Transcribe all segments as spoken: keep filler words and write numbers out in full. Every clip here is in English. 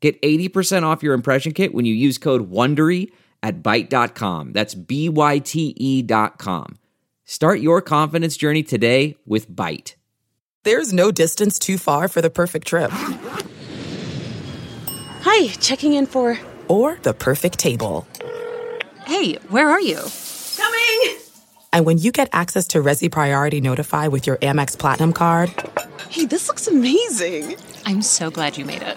Get eighty percent off your impression kit when you use code WONDERY at byte dot com. That's B Y T E dot com. Start your confidence journey today with Byte. There's no distance too far for the perfect trip. Hi, checking in for... Or the perfect table. Hey, where are you? Coming! And when you get access to Resi Priority Notify with your Amex Platinum card... Hey, this looks amazing. I'm so glad you made it.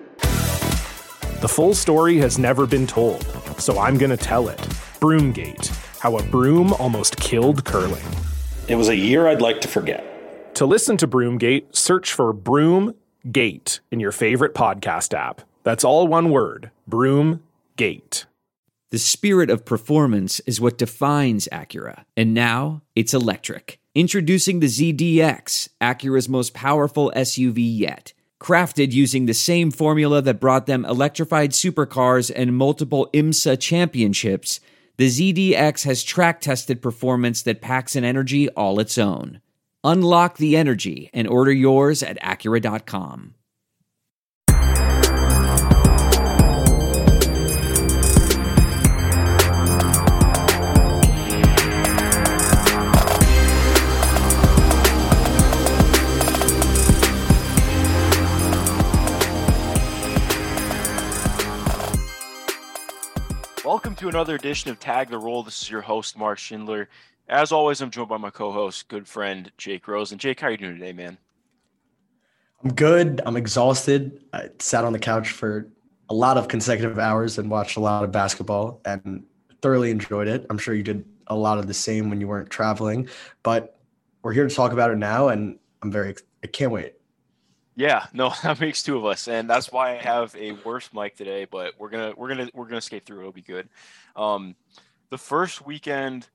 The full story has never been told, so I'm going to tell it. Broomgate, how a broom almost killed curling. It was a year I'd like to forget. To listen to Broomgate, search for Broomgate in your favorite podcast app. That's all one word, Broomgate. The spirit of performance is what defines Acura, and now it's electric. Introducing the Z D X, Acura's most powerful S U V yet. Crafted using the same formula that brought them electrified supercars and multiple IMSA championships, the Z D X has track-tested performance that packs an energy all its own. Unlock the energy and order yours at Acura dot com. Welcome to another edition of Tag the Roll. This is your host, Mark Schindler. As always, I'm joined by my co-host, good friend, Jake Rosen. Jake, how are you doing today, man? I'm good. I'm exhausted. I sat on the couch for a lot of consecutive hours and watched a lot of basketball and thoroughly enjoyed it. I'm sure you did a lot of the same when you weren't traveling, but we're here to talk about it now, and I'm very, I can't wait. Yeah, no, that makes two of us, and that's why I have a worse mic today. But we're gonna, we're gonna, we're gonna skate through. It'll be good. Um, the first weekend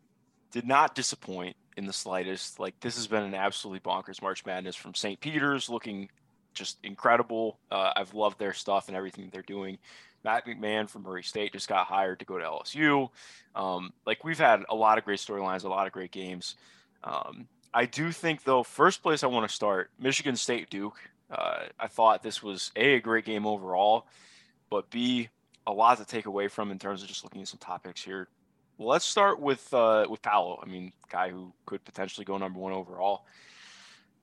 did not disappoint in the slightest. Like, this has been an absolutely bonkers March Madness from Saint Peter's, looking just incredible. Uh, I've loved their stuff and everything they're doing. Matt McMahon from Murray State just got hired to go to L S U. Um, like, we've had a lot of great storylines, a lot of great games. Um, I do think, though, first place I want to start: Michigan State Duke. Uh, I thought this was A, a great game overall, but B, a lot to take away from in terms of just looking at some topics here. Well, let's start with uh, with Paolo. I mean, guy who could potentially go number one overall.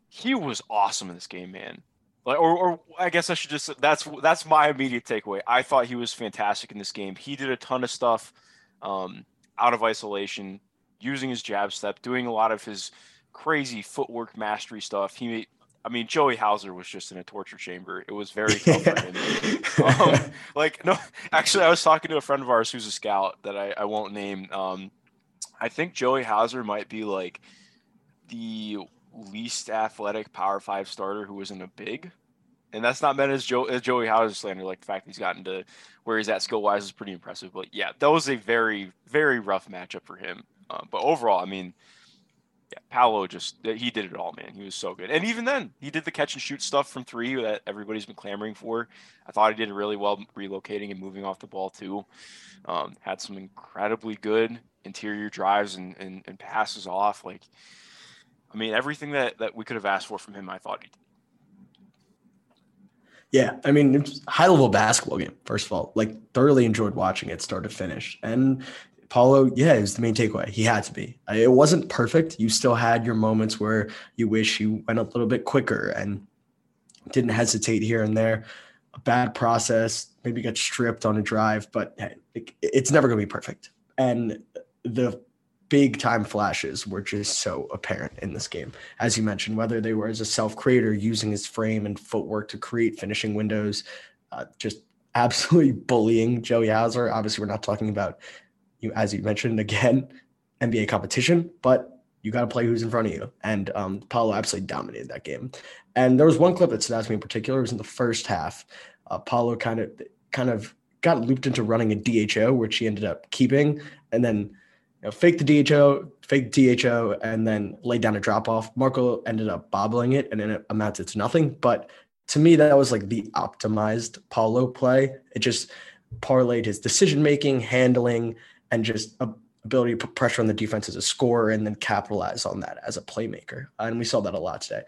He was awesome in this game, man. Like, or, or I guess I should just that's that's my immediate takeaway. I thought he was fantastic in this game. He did a ton of stuff um, out of isolation. using his jab step, doing a lot of his crazy footwork mastery stuff. He made, I mean, Joey Hauser was just in a torture chamber. It was very tough for him. Um, like, no, actually, I was talking to a friend of ours who's a scout that I, I won't name. Um, I think Joey Hauser might be like the least athletic Power Five starter who isn't a big. And that's not meant as, Joe, as Joey Hauser slander. Like, the fact that he's gotten to where he's at skill-wise is pretty impressive. But, yeah, that was a very, very rough matchup for him. Um, but overall, I mean, yeah, Paolo just – he did it all, man. He was so good. And even then, he did the catch-and-shoot stuff from three that everybody's been clamoring for. I thought he did really well relocating and moving off the ball, too. Um, had some incredibly good interior drives and, and, and passes off. Like, I mean, everything that, that we could have asked for from him, I thought he did. Yeah, I mean, it's a high-level basketball game, first of all. Like, thoroughly enjoyed watching it start to finish. And Paolo, yeah, it was the main takeaway. He had to be. It wasn't perfect. You still had your moments where you wish you went a little bit quicker and didn't hesitate here and there. A bad process, maybe got stripped on a drive, but hey, it's never going to be perfect. And the big-time flashes were just so apparent in this game. As you mentioned, whether they were as a self-creator using his frame and footwork to create finishing windows, uh, just absolutely bullying Joey Hauser. Obviously, we're not talking about, you as you mentioned, again, N B A competition, but you got to play who's in front of you. And um, Paolo absolutely dominated that game. And there was one clip that stood out to me in particular. It was in the first half. Uh, Paolo kind of, kind of got looped into running a D H O, which he ended up keeping, and then You know, fake the D H O, fake D H O, and then laid down a drop-off. Marco ended up bobbling it, and it amounted to nothing. But to me, that was like the optimized Paolo play. It just parlayed his decision-making, handling, and just ability to put pressure on the defense as a scorer and then capitalize on that as a playmaker. And we saw that a lot today.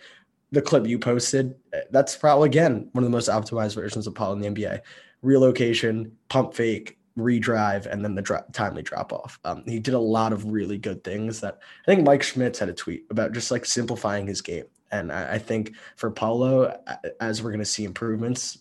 The clip you posted, that's probably, again, one of the most optimized versions of Paolo in the N B A. Relocation, pump fake, redrive, and then the dro- timely drop off. Um, he did a lot of really good things that I think Mike Schmitz had a tweet about, just like simplifying his game. And I, I think for Paolo, as we're going to see improvements,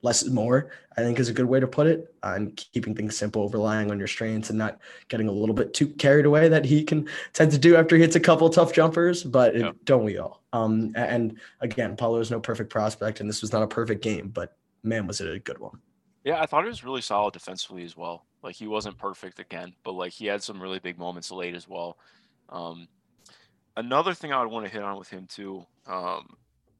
less is more, I think is a good way to put it. I'm keeping things simple, relying on your strengths and not getting a little bit too carried away that he can tend to do after he hits a couple tough jumpers, but yeah. it, don't we all? Um, and again, Paolo is no perfect prospect, and this was not a perfect game, but man, was it a good one. Yeah, I thought he was really solid defensively as well. Like, he wasn't perfect again, but, like, he had some really big moments late as well. Um, another thing I would want to hit on with him, too, um,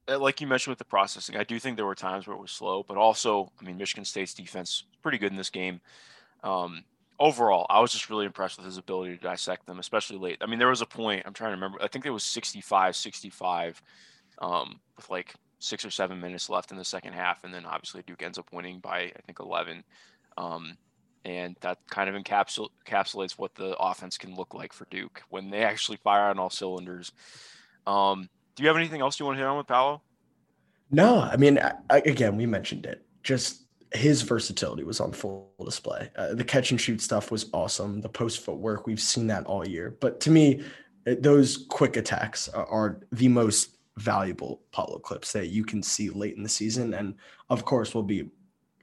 like you mentioned with the processing, I do think there were times where it was slow, but also, I mean, Michigan State's defense was pretty good in this game. Um, overall, I was just really impressed with his ability to dissect them, especially late. I mean, there was a point, I'm trying to remember, I think it was sixty-five sixty-five um, with, like, six or seven minutes left in the second half. And then obviously Duke ends up winning by, I think, eleven. Um, and that kind of encapsul- encapsulates what the offense can look like for Duke when they actually fire on all cylinders. Um, do you have anything else you want to hit on with Paolo? No, I mean, I, again, we mentioned it. Just his versatility was on full display. Uh, the catch and shoot stuff was awesome. The post footwork, we've seen that all year. But to me, those quick attacks are, are the most valuable Paolo clips that you can see late in the season, and of course will be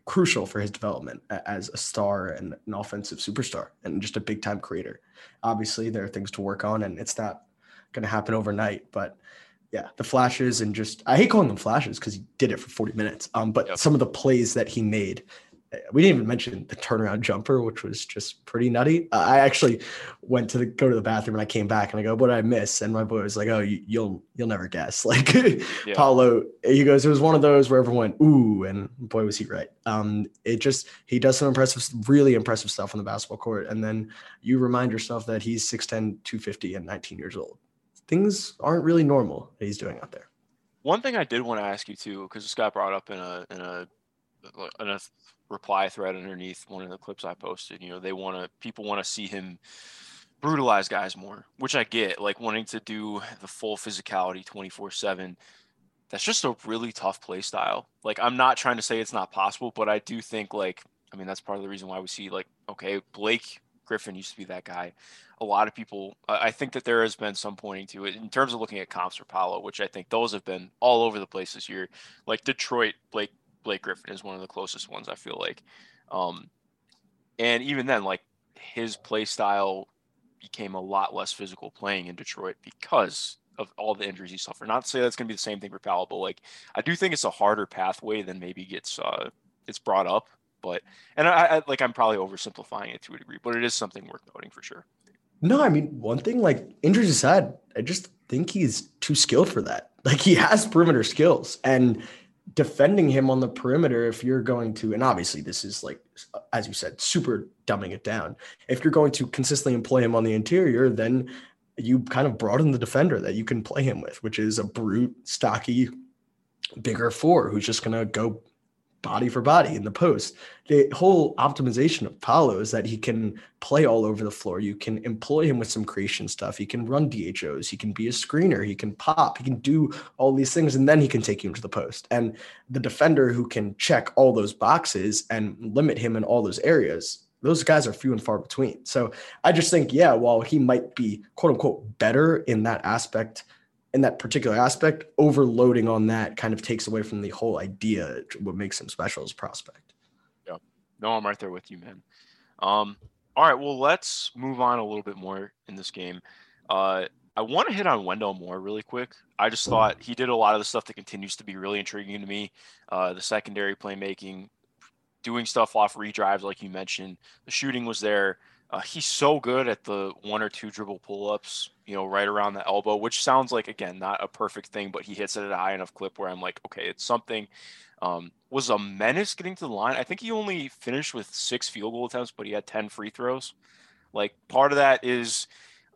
crucial for his development as a star and an offensive superstar and just a big time creator. Obviously there are things to work on, and it's not going to happen overnight, but yeah, the flashes, and just, I hate calling them flashes because he did it for forty minutes, um but yep. Some of the plays that he made, we didn't even mention the turnaround jumper, which was just pretty nutty. Uh, I actually went to the, go to the bathroom, and I came back and I go, what did I miss? And my boy was like, oh, you, you'll, you'll never guess. Like, yeah. Paolo, he goes, it was one of those where everyone went, ooh, and boy, was he right. Um, it just, he does some impressive, really impressive stuff on the basketball court. And then you remind yourself that he's six ten, two fifty and nineteen years old. Things aren't really normal that he's doing out there. One thing I did want to ask you too, because this got brought up in a, in a, in a, reply thread underneath one of the clips I posted. You know, they want to, people want to see him brutalize guys more, which I get, like wanting to do the full physicality twenty-four seven. That's just a really tough play style. Like, I'm not trying to say it's not possible, but I do think, like, I mean, that's part of the reason why we see, like, okay, Blake Griffin used to be that guy. A lot of people, I think that there has been some pointing to it in terms of looking at comps for Paolo, which I think those have been all over the place this year. Like Detroit, Blake Blake Griffin is one of the closest ones, I feel like. Um, and even then, like, his play style became a lot less physical playing in Detroit because of all the injuries he suffered. Not to say that's going to be the same thing for Paolo, but like, I do think it's a harder pathway than maybe gets uh, it's brought up. But, and I, I like, I'm probably oversimplifying it to a degree, but it is something worth noting for sure. No, I mean, one thing, like, injuries aside, I just think he's too skilled for that. Like, he has perimeter skills, and defending him on the perimeter, if you're going to, and obviously this is, like, as you said, super dumbing it down. If you're going to consistently employ him on the interior, then you kind of broaden the defender that you can play him with, which is a brute, stocky, bigger four who's just going to go body for body in the post. The whole optimization of Paolo is that he can play all over the floor. You can employ him with some creation stuff. He can run D H Os. He can be a screener. He can pop. He can do all these things, and then he can take you into the post. And the defender who can check all those boxes and limit him in all those areas, those guys are few and far between. So I just think, yeah, while he might be quote unquote better in that aspect, in that particular aspect, overloading on that kind of takes away from the whole idea, what makes him special as a prospect. Yeah. No, I'm right there with you, man. Um, all right, well, let's move on a little bit more in this game. Uh, I want to hit on Wendell Moore really quick. I just thought he did a lot of the stuff that continues to be really intriguing to me. Uh, the secondary playmaking, doing stuff off redrives, like you mentioned. The shooting was there. Uh, he's so good at the one or two dribble pull-ups, you know, right around the elbow, which sounds like, again, not a perfect thing, but he hits it at a high enough clip where I'm like, okay, it's something. Um, was a menace getting to the line. I think he only finished with six field goal attempts, but he had ten free throws. Like, part of that is,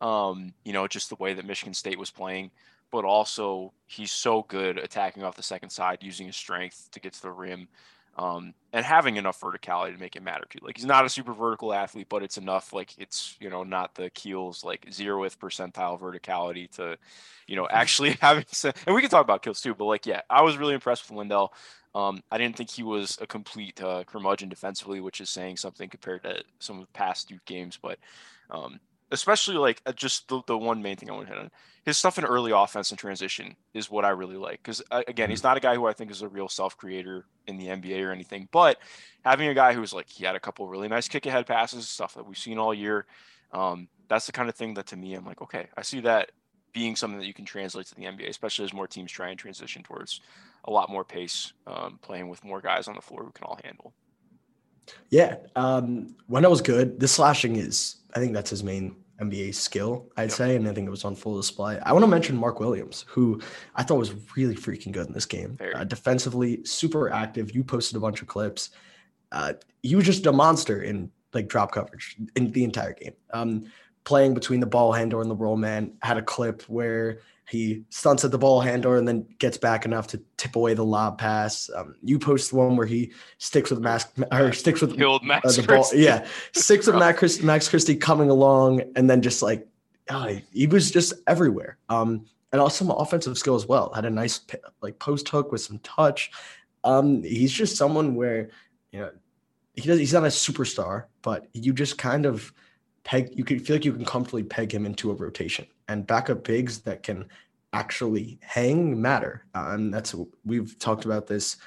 um, you know, just the way that Michigan State was playing, but also he's so good attacking off the second side, using his strength to get to the rim. Um, and having enough verticality to make it matter too. Like, he's not a super vertical athlete, but it's enough. Like, it's, you know, not the Keels, like, zeroth percentile verticality to, you know, actually having, and we can talk about Keels too, but like, yeah, I was really impressed with Wendell. Um, I didn't think he was a complete uh, curmudgeon defensively, which is saying something compared to some of the past Duke games, but um, especially like uh, just the, the one main thing I want to hit on, his stuff in early offense and transition is what I really like. Cause uh, again, he's not a guy who I think is a real self creator in the N B A or anything, but having a guy who's like, he had a couple of really nice kick ahead passes, stuff that we've seen all year. Um, that's the kind of thing that to me, I'm like, okay, I see that being something that you can translate to the N B A, especially as more teams try and transition towards a lot more pace, um, playing with more guys on the floor who can all handle. Yeah. Um, Wendell's good. The slashing is, I think that's his main N B A skill, I'd say. And I think it was on full display. I want to mention Mark Williams, who I thought was really freaking good in this game. Uh, defensively, super active. You posted a bunch of clips. Uh, he was just a monster in like drop coverage in the entire game. Um, playing between the ball handler and the roll man, had a clip where he stunts at the ball handler and then gets back enough to tip away the lob pass. Um, you post the one where he sticks with Max or sticks with uh, Max the ball. Yeah, sticks with Max Christie, Max Christie coming along, and then just like, oh, he was just everywhere. Um, and also some offensive skill as well. Had a nice like post hook with some touch. Um, he's just someone where, you know, he does. He's not a superstar, but you just kind of peg. You can feel like you can comfortably peg him into a rotation. And backup bigs that can actually hang matter. Uh, and that's, we've talked about this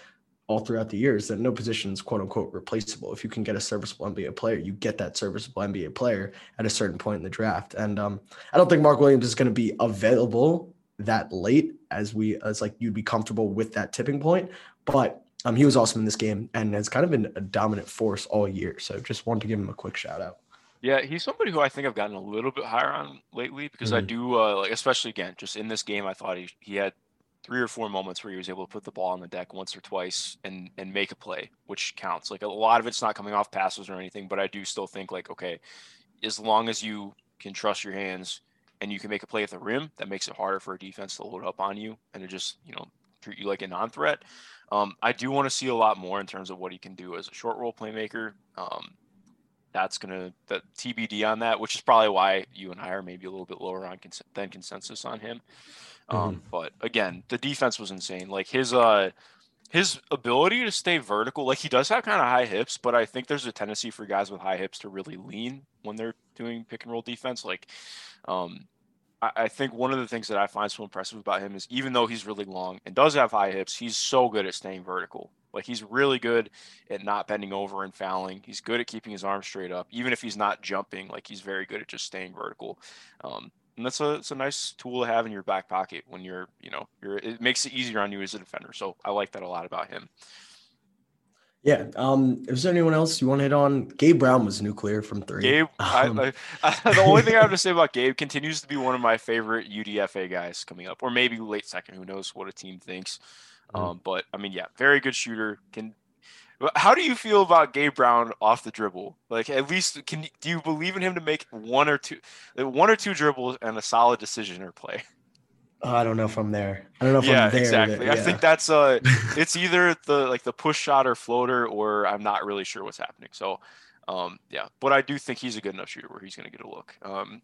all throughout the years, that no position is quote unquote replaceable. If you can get a serviceable N B A player, you get that serviceable N B A player at a certain point in the draft. And um, I don't think Mark Williams is going to be available that late as we, as like you'd be comfortable with that tipping point. But um, he was awesome in this game and has kind of been a dominant force all year. So just wanted to give him a quick shout out. Yeah, he's somebody who I think I've gotten a little bit higher on lately because mm-hmm. I do, uh, like, especially, again, just in this game, I thought he, he had three or four moments where he was able to put the ball on the deck once or twice and, and make a play, which counts. Like, a lot of it's not coming off passes or anything, but I do still think, like, okay, as long as you can trust your hands and you can make a play at the rim, that makes it harder for a defense to load up on you and to just, you know, treat you like a non-threat. Um, I do want to see a lot more in terms of what he can do as a short roll playmaker. Um That's going to that T B D on that, which is probably why you and I are maybe a little bit lower on cons- than consensus on him. Um, mm-hmm. But again, the defense was insane. Like his uh, his ability to stay vertical, like he does have kind of high hips, but I think there's a tendency for guys with high hips to really lean when they're doing pick and roll defense. Like um, I-, I think one of the things that I find so impressive about him is even though he's really long and does have high hips, he's so good at staying vertical. Like, he's really good at not bending over and fouling. He's good at keeping his arms straight up, even if he's not jumping. Like, he's very good at just staying vertical. Um, and that's a, it's a nice tool to have in your back pocket when you're, you know, you're, it makes it easier on you as a defender. So I like that a lot about him. Yeah. Um, is there anyone else you want to hit on? Gabe Braun was nuclear from three. Gabe, um, I, I, I, the only thing I have to say about Gabe, continues to be one of my favorite U D F A guys coming up, or maybe late second. Who knows what a team thinks. Um, but I mean, yeah, very good shooter. Can, how do you feel about Gabe Braun off the dribble? Like, at least can do you believe in him to make one or two, one or two dribbles and a solid decision or play? Oh, I don't know if I'm there. I don't know if yeah, I'm there. Exactly. But, yeah, exactly. I think that's uh it's either the like the push shot or floater, or I'm not really sure what's happening. So, um, yeah, but I do think he's a good enough shooter where he's going to get a look. Um,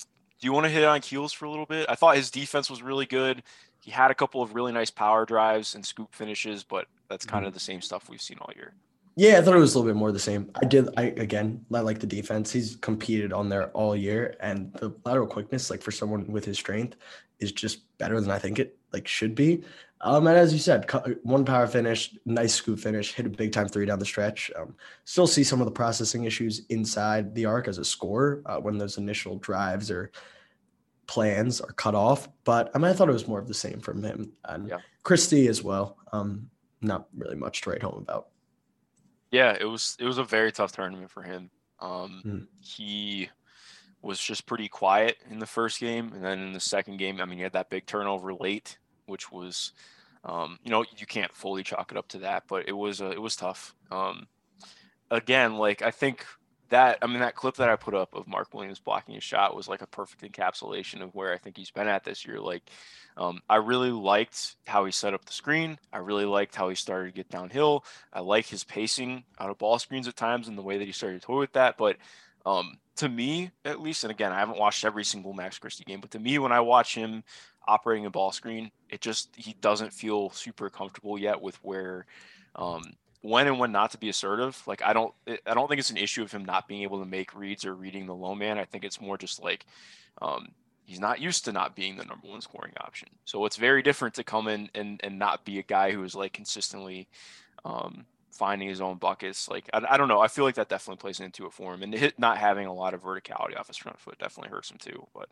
do you want to hit on Keels for a little bit? I thought his defense was really good. He had a couple of really nice power drives and scoop finishes, but that's kind of the same stuff we've seen all year. Yeah, I thought it was a little bit more the same. I did, I again, I like the defense. He's competed on there all year, and the lateral quickness, like for someone with his strength, is just better than I think it like should be. Um, and as you said, one power finish, nice scoop finish, hit a big time three down the stretch. Um, still see some of the processing issues inside the arc as a scorer uh, when those initial drives are – plans are cut off, but I mean, I thought it was more of the same from him and yeah. Christie as well. Um, not really much to write home about. Yeah, it was, it was a very tough tournament for him. Um, mm. He was just pretty quiet in the first game. And then in the second game, I mean, he had that big turnover late, which was, um, you know, you can't fully chalk it up to that, but it was, uh, it was tough. Um, again, like I think, That I mean, that clip that I put up of Mark Williams blocking his shot was like a perfect encapsulation of where I think he's been at this year. Like, um, I really liked how he set up the screen. I really liked how he started to get downhill. I like his pacing out of ball screens at times and the way that he started to toy with that. But um, to me, at least, and again, I haven't watched every single Max Christie game, but to me, when I watch him operating a ball screen, it just he doesn't feel super comfortable yet with where. Um, when and when not to be assertive. Like, I don't, I don't think it's an issue of him not being able to make reads or reading the low man. I think it's more just like, um, he's not used to not being the number one scoring option. So it's very different to come in and, and not be a guy who is like consistently, um, finding his own buckets. Like, I, I don't know. I feel like that definitely plays into it for him, and it, not having a lot of verticality off his front foot definitely hurts him too. But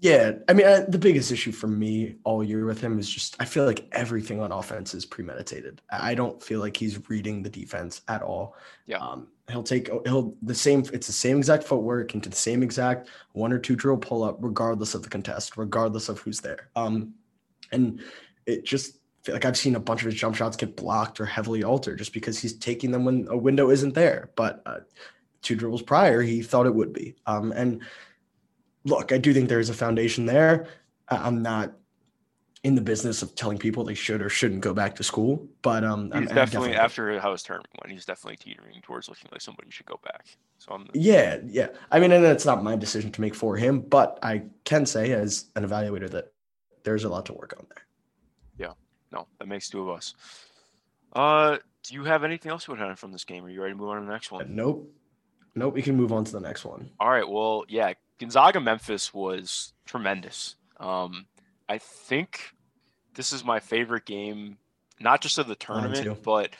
yeah, I mean, I, the biggest issue for me all year with him is just I feel like everything on offense is premeditated. I don't feel like he's reading the defense at all. Yeah, um, he'll take he'll the same. It's the same exact footwork into the same exact one or two dribble pull up, regardless of the contest, regardless of who's there. Um, and it just feel like I've seen a bunch of his jump shots get blocked or heavily altered just because he's taking them when a window isn't there. But uh, two dribbles prior, he thought it would be. Um, and look, I do think there is a foundation there. I'm not in the business of telling people they should or shouldn't go back to school, but um, he's I'm, definitely, definitely after how his term went, he's definitely teetering towards looking like somebody should go back. So I'm the- yeah, yeah. I mean, and it's not my decision to make for him, but I can say as an evaluator that there's a lot to work on there. Yeah, no, that makes two of us. Uh, do you have anything else you would have from this game? Are you ready to move on to the next one? Nope, nope. We can move on to the next one. All right. Well, yeah. Gonzaga Memphis was tremendous. Um, I think this is my favorite game, not just of the tournament, but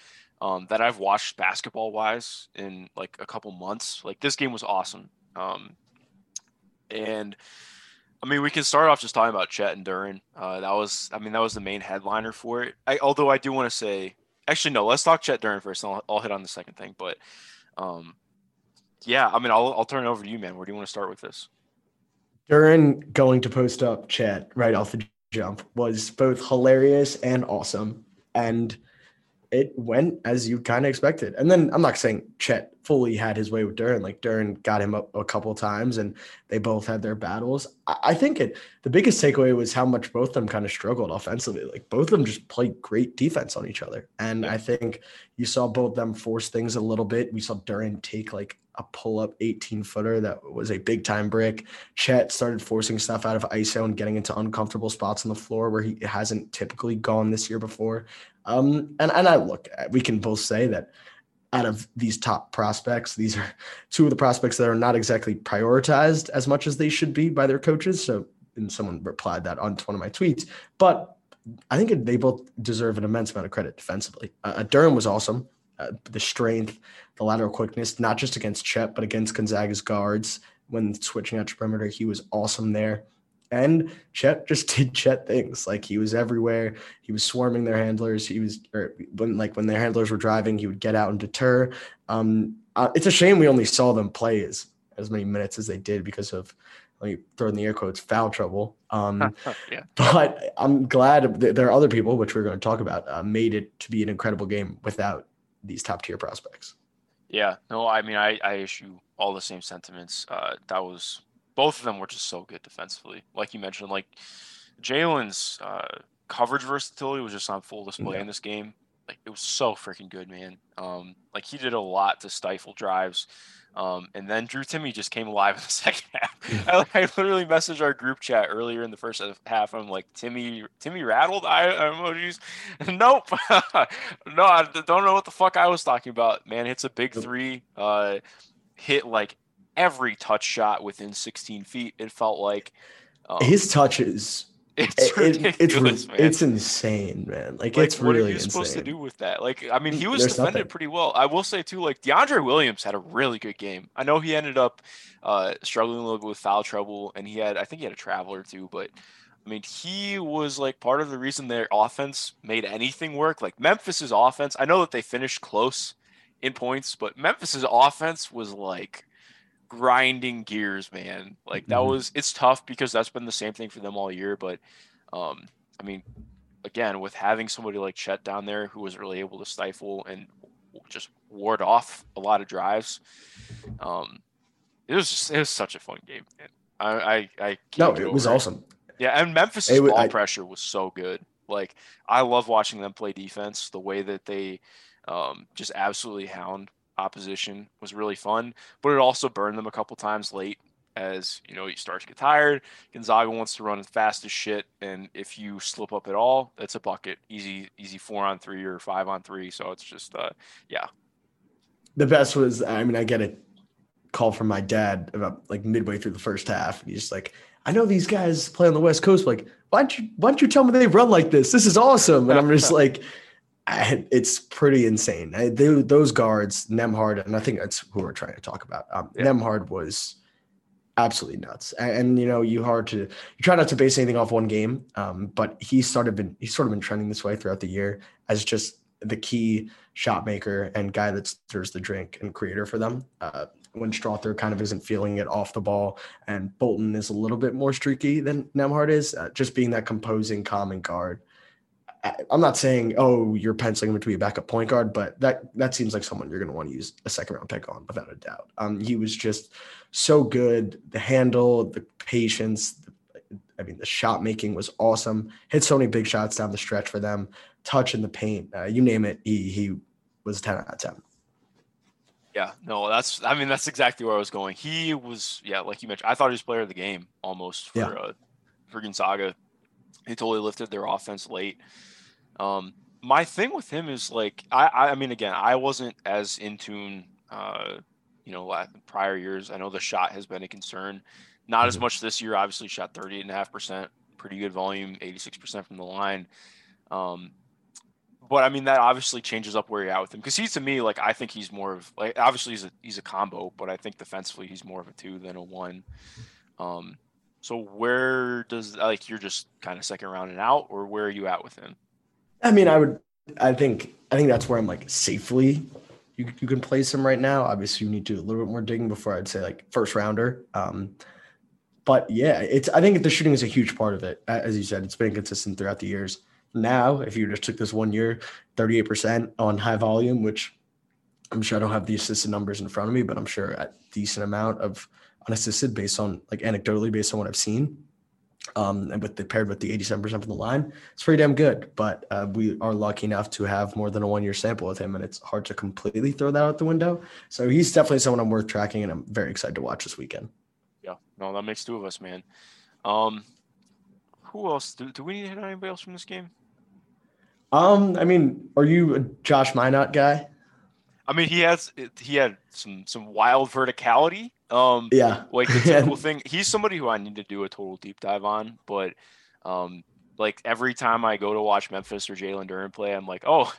um, that I've watched basketball wise in like a couple months. Like, this game was awesome. Um, and I mean, we can start off just talking about Chet and Duren. Uh, that was, I mean, that was the main headliner for it. I, although I do want to say, actually, no, let's talk Chet Duren first. And I'll, I'll hit on the second thing, but um, yeah, I mean, I'll I'll turn it over to you, man. Where do you want to start with this? Duren going to post up Chet right off the jump was both hilarious and awesome. And it went as you kind of expected. And then I'm not saying Chet fully had his way with Duren. Like, Duren got him up a couple of times and they both had their battles. I, I think it the biggest takeaway was how much both of them kind of struggled offensively. Like, both of them just played great defense on each other. And I think you saw both of them force things a little bit. We saw Duren take like a pull-up eighteen-footer that was a big-time brick. Chet started forcing stuff out of I S O and getting into uncomfortable spots on the floor where he hasn't typically gone this year before. Um, and, and I look, we can both say that out of these top prospects, these are two of the prospects that are not exactly prioritized as much as they should be by their coaches. So, and someone replied that on one of my tweets. But I think they both deserve an immense amount of credit defensively. Uh, Duren was awesome. Uh, the strength, the lateral quickness, not just against Chet, but against Gonzaga's guards when switching out to perimeter, he was awesome there. And Chet just did Chet things. Like, he was everywhere. He was swarming their handlers. He was, or when, like when their handlers were driving, he would get out and deter. Um, uh, it's a shame we only saw them play as, as many minutes as they did because of, let me throw in the air quotes, foul trouble. Um, yeah. But I'm glad that there are other people, which we're going to talk about, uh, made it to be an incredible game without these top tier prospects. Yeah, no, I mean, I, I issue all the same sentiments. Uh, that was, both of them were just so good defensively. Like you mentioned, like Jalen's uh, coverage versatility was just on full display yeah. in this game. Like, it was so freaking good, man. Um, like, he did a lot to stifle drives. Um, and then Drew Timme just came alive in the second half. I, I literally messaged our group chat earlier in the first half. I'm like, Timme, Timme rattled? I emojis. Nope. No, I don't know what the fuck I was talking about. Man hits a big three, uh, hit like every touch shot within sixteen feet. It felt like um, his touches. It's ridiculous, it, it's, man. It's insane, man. Like, like it's really insane. What are you insane. supposed to do with that? Like, I mean, he was There's defended nothing. pretty well. I will say, too, like, DeAndre Williams had a really good game. I know he ended up uh, struggling a little bit with foul trouble, and he had, I think he had a travel or two, but, I mean, he was, like, part of the reason their offense made anything work. Like, Memphis's offense, I know that they finished close in points, but Memphis's offense was, like, grinding gears, man. Like, that was, it's tough because that's been the same thing for them all year, but um I mean, again, with having somebody like Chet down there who was really able to stifle and just ward off a lot of drives, um it was just, it was such a fun game, man. I I, I no it was it. awesome. Yeah, and Memphis's was, ball I, pressure was so good. Like, I love watching them play defense. The way that they um just absolutely hound opposition was really fun, but it also burned them a couple times late. As you know, you start to get tired. Gonzaga wants to run as fast as shit, and if you slip up at all, it's a bucket. Easy, easy four on three or five on three. So it's just, uh, yeah. The best was, I mean, I get a call from my dad about like midway through the first half. He's just like, I know these guys play on the West Coast, but like, why don't you, why don't you tell me they run like this? This is awesome. And I'm just like, I, it's pretty insane. I, they, those guards, Nembhard, and I think that's who we're trying to talk about. Um, yeah. Nembhard was absolutely nuts. And, and you know, you hard to you try not to base anything off one game, um, but he's sort of been he's sort of been trending this way throughout the year as just the key shot maker and guy that stirs the drink and creator for them. Uh, when Strother kind of isn't feeling it off the ball, and Bolton is a little bit more streaky than Nembhard is, uh, just being that composing, calming guard. I'm not saying, oh, you're penciling him to be a backup point guard, but that that seems like someone you're going to want to use a second round pick on without a doubt. Um, he was just so good. The handle, the patience, the, I mean, the shot making was awesome. Hit so many big shots down the stretch for them. Touch in the paint, uh, you name it. He he was ten out of ten. Yeah, no, that's I mean that's exactly where I was going. He was yeah, like you mentioned. I thought he was player of the game almost for yeah. uh, for Gonzaga. He totally lifted their offense late. Um, my thing with him is like, I, I mean, again, I wasn't as in tune, uh, you know, prior years. I know the shot has been a concern, not as much this year, obviously shot thirty-eight and a half percent, pretty good volume, eighty-six percent from the line. Um, but I mean, that obviously changes up where you're at with him. Cause he's to me, like, I think he's more of like, obviously he's a, he's a combo, but I think defensively he's more of a two than a one. Um, So where does like you're just kind of second round and out, or where are you at with him? I mean, I would, I think, I think that's where I'm like safely you you can place him right now. Obviously, you need to do a little bit more digging before I'd say like first rounder. Um, but yeah, it's I think the shooting is a huge part of it. As you said, it's been consistent throughout the years. Now, if you just took this one year, thirty-eight percent on high volume, which I'm sure I don't have the assisted numbers in front of me, but I'm sure a decent amount of. Unassisted based on like anecdotally based on what I've seen, um, and with the paired with the eighty-seven percent from the line, it's pretty damn good. But uh, we are lucky enough to have more than a one year sample with him, and it's hard to completely throw that out the window. So he's definitely someone I'm worth tracking, and I'm very excited to watch this weekend. Yeah, no, that makes two of us, man. Um, who else do, do we need to hit on anybody else from this game? Um, I mean, are you a Josh Minot guy? I mean, he has he had some some wild verticality. Um, yeah, like the typical thing. He's somebody who I need to do a total deep dive on, but um, like every time I go to watch Memphis or Jalen Duren play, I'm like, oh,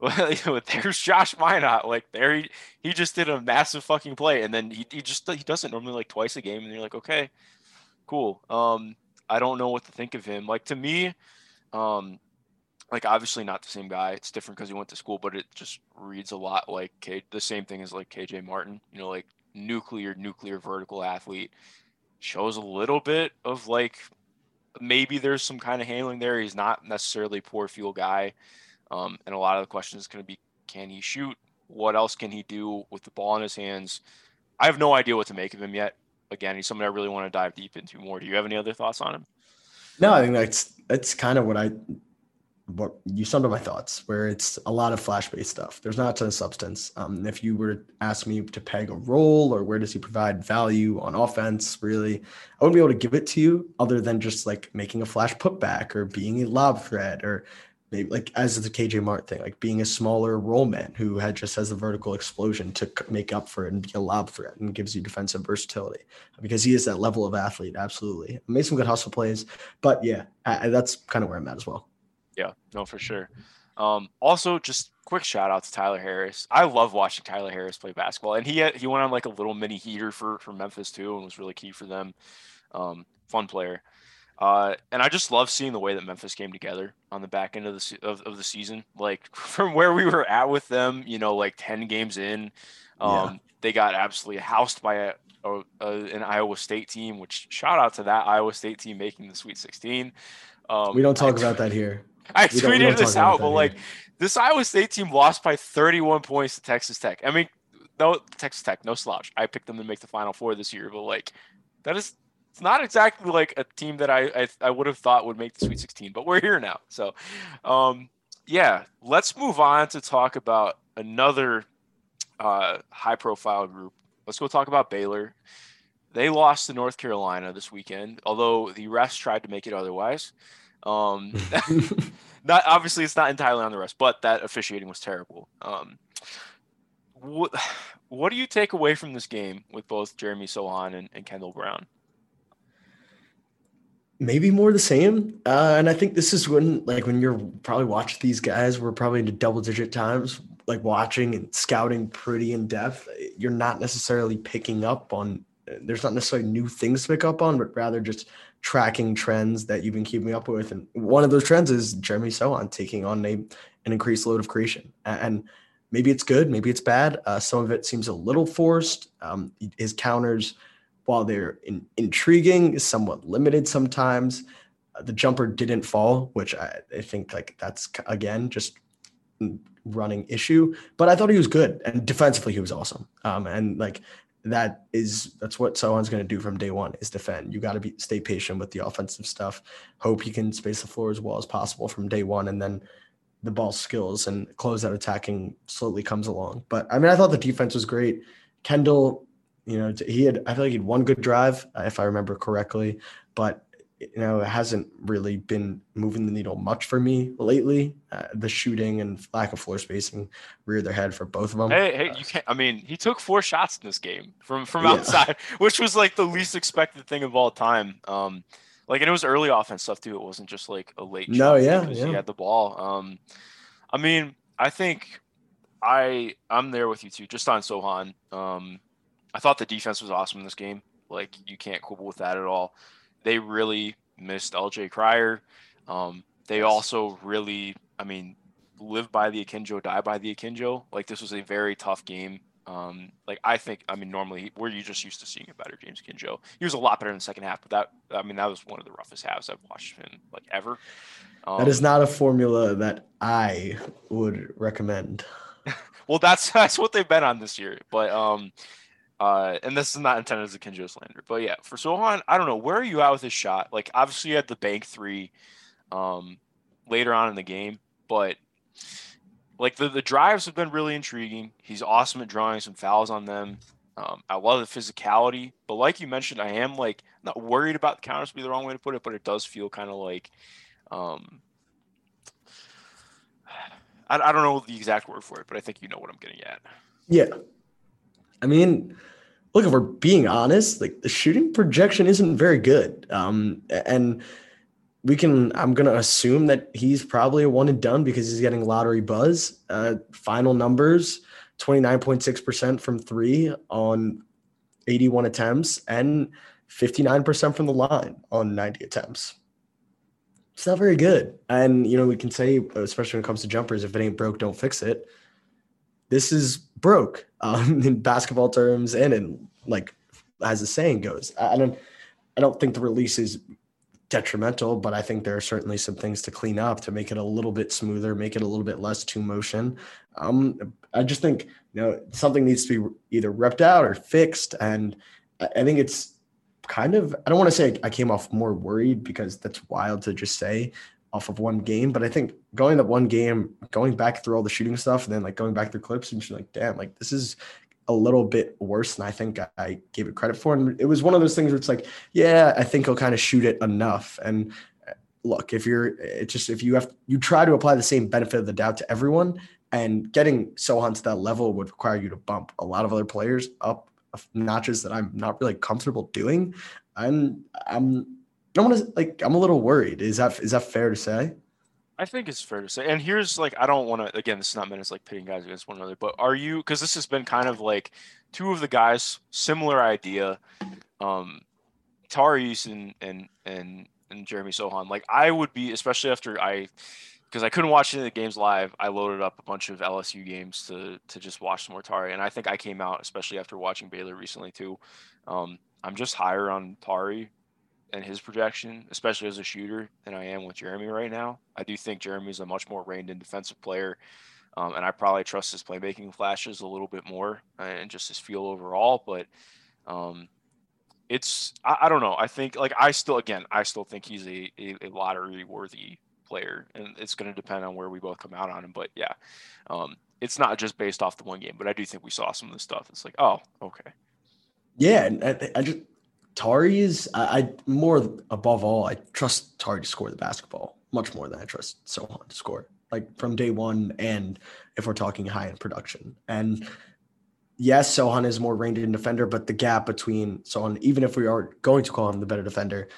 well, you know, there's Josh Minot. Like there, he, he just did a massive fucking play. And then he, he just, he does it normally like twice a game. And you're like, okay, cool. Um, I don't know what to think of him. Like to me, um, like obviously not the same guy. It's different because he went to school, but it just reads a lot like K, the same thing as like K J Martin, you know, like nuclear, nuclear vertical athlete. Shows a little bit of like, maybe there's some kind of handling there. He's not necessarily a poor fuel guy. Um, and a lot of the question is going to be, can he shoot? What else can he do with the ball in his hands? I have no idea what to make of him yet. Again, he's somebody I really want to dive deep into more. Do you have any other thoughts on him? No, I think that's, that's kind of what I, what you summed up my thoughts, where it's a lot of flash based stuff. There's not a ton of substance. Um, if you were to ask me to peg a role or where does he provide value on offense, really, I wouldn't be able to give it to you other than just like making a flash putback or being a lob threat or maybe like as the K J Martin thing, like being a smaller roll man who had just has a vertical explosion to make up for it and be a lob threat and gives you defensive versatility because he is that level of athlete. Absolutely. Made some good hustle plays, but yeah, I, that's kind of where I'm at as well. Yeah, no, for sure. Um, also, just quick shout out to Tyler Harris. I love watching Tyler Harris play basketball, and he had, he went on like a little mini heater for, for Memphis too, and was really key for them. Um, fun player, uh, and I just love seeing the way that Memphis came together on the back end of the of, of the season. Like from where we were at with them, you know, like ten games in, um, yeah. They got absolutely housed by a, a, a, an Iowa State team. Which shout out to that Iowa State team making the Sweet sixteen. Um, we don't talk I, about that here. I we tweeted this out, but like this Iowa State team lost by thirty-one points to Texas Tech. I mean, no Texas Tech, no slouch. I picked them to make the Final Four this year, but like that is it's not exactly like a team that I I, I would have thought would make the Sweet sixteen, but we're here now. So, um, yeah, let's move on to talk about another uh, high-profile group. Let's go talk about Baylor. They lost to North Carolina this weekend, although the refs tried to make it otherwise. Um, not obviously it's not entirely on the refs, but that officiating was terrible. Um, what, what do you take away from this game with both Jeremy Sochan and, and Kendall Brown? Maybe more the same. Uh, and I think this is when, like when you're probably watching these guys, we're probably into double digit times, like watching and scouting pretty in depth. You're not necessarily picking up on, there's not necessarily new things to pick up on, but rather just tracking trends that you've been keeping up with. And one of those trends is Jeremy Sochan taking on a, an increased load of creation. And maybe it's good, maybe it's bad. Uh, some of it seems a little forced. Um, his counters, while they're in, intriguing, is somewhat limited sometimes. Uh, the jumper didn't fall, which I, I think like that's, again, just running issue. But I thought he was good. And defensively, he was awesome. Um, and like That is, that's what someone's going to do from day one is defend. You got to be, stay patient with the offensive stuff. Hope he can space the floor as well as possible from day one. And then the ball skills and close out attacking slowly comes along. But I mean, I thought the defense was great. Kendall, you know, he had, I feel like he had one good drive if I remember correctly, but you know, it hasn't really been moving the needle much for me lately. Uh, the shooting and lack of floor spacing rear their head for both of them. Hey, hey, you can't, I mean, he took four shots in this game from, from yeah. outside, which was like the least expected thing of all time. Um, like, and it was early offense stuff too. It wasn't just like a late. No. Yeah, yeah. He had the ball. Um, I mean, I think I, I'm there with you too, just on Sochan. Um, I thought the defense was awesome in this game. Like you can't quibble with that at all. They really missed L J Crier. Um, they also really, I mean, live by the Akinjo, die by the Akinjo. Like this was a very tough game. Um, like I think, I mean, normally we're you just used to seeing a better James Akinjo. He was a lot better in the second half, but that, I mean, that was one of the roughest halves I've watched him like ever. Um, that is not a formula that I would recommend. Well, that's that's what they've been on this year, but. Um, Uh, and this is not intended as a Akinjo slander, but yeah, for Sochan, I don't know. Where are you at with his shot? Like, obviously, you had the bank three um, later on in the game, but like the, the drives have been really intriguing. He's awesome at drawing some fouls on them. Um, I love the physicality, but like you mentioned, I am like not worried about the counters, would be the wrong way to put it, but it does feel kind of like, um, I, I don't know the exact word for it, but I think you know what I'm getting at. Yeah. I mean, look, if we're being honest, like the shooting projection isn't very good. Um, and we can, I'm going to assume that he's probably a one and done because he's getting lottery buzz. Uh, final numbers, twenty-nine point six percent from three on eighty-one attempts and fifty-nine percent from the line on ninety attempts. It's not very good. And, you know, we can say, especially when it comes to jumpers, if it ain't broke, don't fix it. This is broke um, in basketball terms. And in like, as the saying goes, I don't, I don't think the release is detrimental, but I think there are certainly some things to clean up to make it a little bit smoother, make it a little bit less two motion. Um, I just think, you know, something needs to be either repped out or fixed. And I think it's kind of, I don't want to say I came off more worried because that's wild to just say off of one game, but I think going that one game, going back through all the shooting stuff and then like going back through clips and just like, damn, like this is a little bit worse than I think I gave it credit for. And it was one of those things where it's like, yeah, I think he'll kind of shoot it enough. And look, if you're, it's just, if you have, you try to apply the same benefit of the doubt to everyone, and getting Sochan to that level would require you to bump a lot of other players up notches that I'm not really comfortable doing. I'm, I'm, I want to like, I'm a little worried. Is that, is that fair to say? I think it's fair to say. And here's like, I don't want to, again, this is not meant as like pitting guys against one another, but are you, because this has been kind of like two of the guys, similar idea, um, Tari Eason and, and, and Jeremy Sochan. Like I would be, especially after I, because I couldn't watch any of the games live, I loaded up a bunch of L S U games to to just watch some more Tari. And I think I came out, especially after watching Baylor recently too. Um, I'm just higher on Tari and his projection, especially as a shooter, than I am with Jeremy right now. I do think Jeremy's a much more reined-in defensive player, um, and I probably trust his playmaking flashes a little bit more and just his feel overall. But um, it's I, I don't know. I think like I still again I still think he's a, a, a lottery-worthy player, and it's going to depend on where we both come out on him. But yeah, um, it's not just based off the one game. But I do think we saw some of the stuff. It's like, oh, okay, yeah, and I, I just. Tari is, I, I more above all, I trust Tari to score the basketball much more than I trust Sochan to score, like from day one. And if we're talking high end production, and yes, Sochan is more reined in defender, but the gap between Sochan, even if we are going to call him the better defender,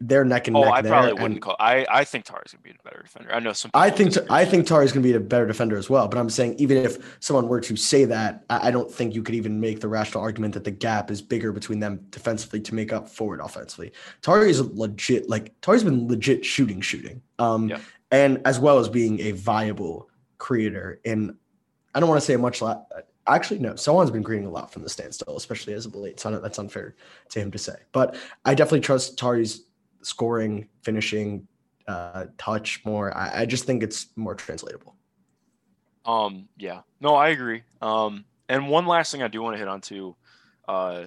they're neck and oh, neck. Oh, I there. probably and wouldn't call. I I think Tari's gonna be a better defender. I know some. I think t- I think Tari's gonna be a better defender as well. But I'm saying even if someone were to say that, I, I don't think you could even make the rational argument that the gap is bigger between them defensively to make up for it offensively. Tari is legit. Like Tari's been legit shooting, shooting. Um, yeah. And as well as being a viable creator. And I don't want to say much. Lot, Actually, no, Sochan's been creating a lot from the standstill, especially as of late. So that's unfair to him to say. But I definitely trust Tari's scoring, finishing, uh, touch more. I, I just think it's more translatable. Um, yeah, no, I agree. Um, and one last thing I do want to hit on too. Uh,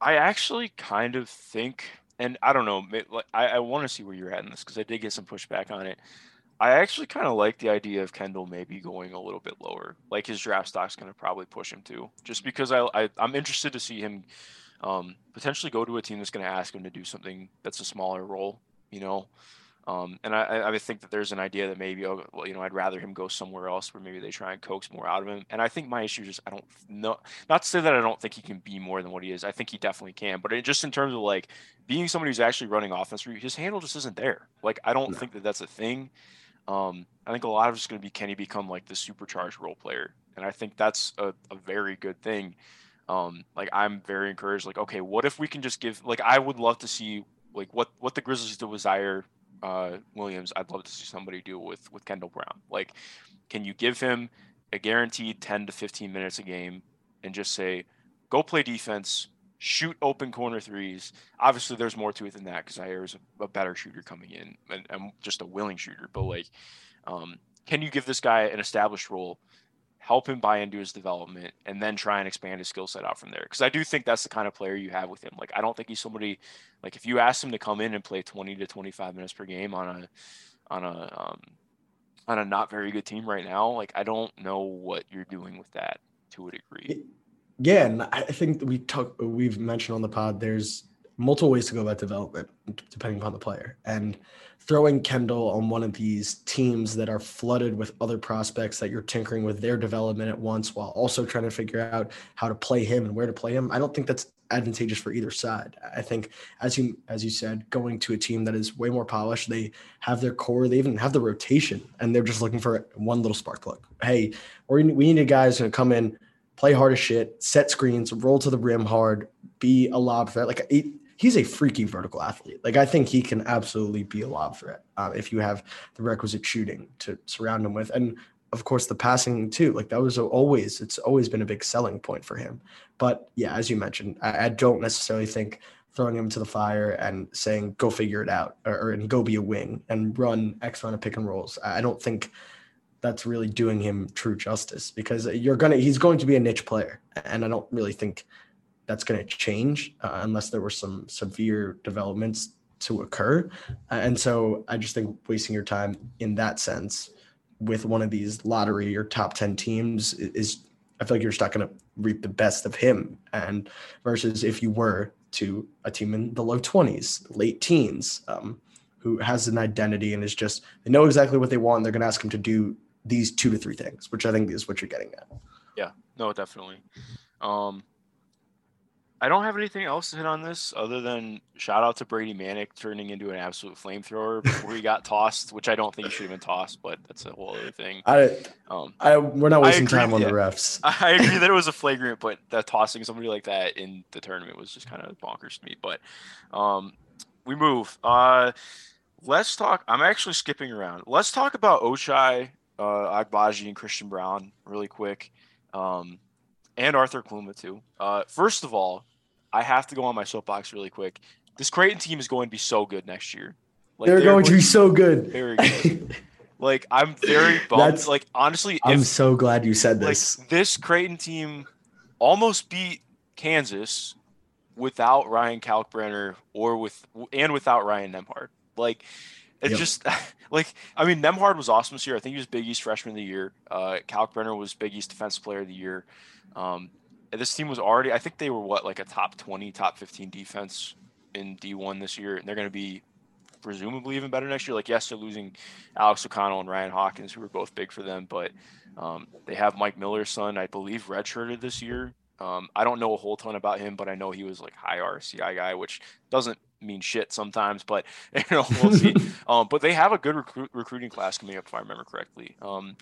I actually kind of think, and I don't know, like I, I want to see where you're at in this because I did get some pushback on it. I actually kind of like the idea of Kendall maybe going a little bit lower. Like his draft stock's going to probably push him too, just because I, I I'm interested to see him. Um, potentially go to a team that's going to ask him to do something that's a smaller role, you know? Um, and I, I think that there's an idea that maybe, oh, well, you know, I'd rather him go somewhere else where maybe they try and coax more out of him. And I think my issue is just, I don't know, not to say that I don't think he can be more than what he is. I think he definitely can, but it just in terms of like being somebody who's actually running offense, his handle just isn't there. Like, I don't no. think that that's a thing. Um, I think a lot of it's going to be, can he become like the supercharged role player? And I think that's a, a very good thing. Um, like I'm very encouraged, like, okay, what if we can just give, like, I would love to see like what, what the Grizzlies do with Zaire, uh, Williams. I'd love to see somebody do with, with Kendall Brown. Like, can you give him a guaranteed ten to fifteen minutes a game and just say, go play defense, shoot open corner threes. Obviously there's more to it than that. Cause Zaire is a, a better shooter coming in and, and just a willing shooter, but like, um, can you give this guy an established role, help him buy into his development, and then try and expand his skill set out from there? Because I do think that's the kind of player you have with him. Like, I don't think he's somebody, like, if you ask him to come in and play twenty to twenty-five minutes per game on a on a um, on a not very good team right now, like, I don't know what you're doing with that to a degree. Yeah, and I think we talk, we've mentioned on the pod, there's multiple ways to go about development, depending upon the player. And throwing Kendall on one of these teams that are flooded with other prospects that you're tinkering with their development at once while also trying to figure out how to play him and where to play him, I don't think that's advantageous for either side. I think, as you as you said, going to a team that is way more polished, they have their core, they even have the rotation, and they're just looking for one little spark plug. Hey, we we need guys who come in, play hard as shit, set screens, roll to the rim hard, be a lob threat. Like he, he's a freaky vertical athlete. Like I think he can absolutely be a lob threat uh, if you have the requisite shooting to surround him with. And of course, the passing too. Like that was always, it's always been a big selling point for him. But yeah, as you mentioned, I, I don't necessarily think throwing him to the fire and saying, go figure it out or, or and go be a wing and run X amount of pick and rolls. I don't think that's really doing him true justice because you're going to, he's going to be a niche player. And I don't really think that's going to change uh, unless there were some severe developments to occur. And so I just think wasting your time in that sense with one of these lottery or top ten teams is, I feel like you're just not going to reap the best of him. And versus if you were to a team in the low twenties, late teens, um, who has an identity and is just, they know exactly what they want. And they're going to ask him to do these two to three things, which I think is what you're getting at. Yeah, no, definitely. Um, I don't have anything else to hit on this other than shout out to Brady Manick turning into an absolute flamethrower before he got tossed, which I don't think he should have been tossed, but that's a whole other thing. I, um, I we're not wasting agree, time on yeah, the refs. I agree that it was a flagrant, but that tossing somebody like that in the tournament was just kind of bonkers to me. But um, we move. Uh, let's talk. I'm actually skipping around. Let's talk about Ochai, uh, Agbaje, and Christian Braun really quick, um, and Arthur Kaluma too. Uh, first of all, I have to go on my soapbox really quick. This Creighton team is going to be so good next year. Like, they're, they're going, going to be so good. Very good. Like, I'm very bummed. That's, like, honestly. I'm if, so glad you said this. Like, this Creighton team almost beat Kansas without Ryan Kalkbrenner or with and without Ryan Nembhard. Like, it's yep. just – like, I mean, Nembhard was awesome this year. I think he was Big East Freshman of the Year. Uh, Kalkbrenner was Big East Defensive Player of the Year. Um This team was already, I think they were what, like a top twenty, top fifteen defense in D one this year. And they're going to be presumably even better next year. Like, yes, they're losing Alex O'Connell and Ryan Hawkins, who were both big for them. But um, they have Mike Miller's son, I believe, redshirted this year. Um, I don't know a whole ton about him, but I know he was like high R C I guy, which doesn't mean shit sometimes, but you know, we'll see. Um, but they have a good recruit, recruiting class coming up, if I remember correctly. Um,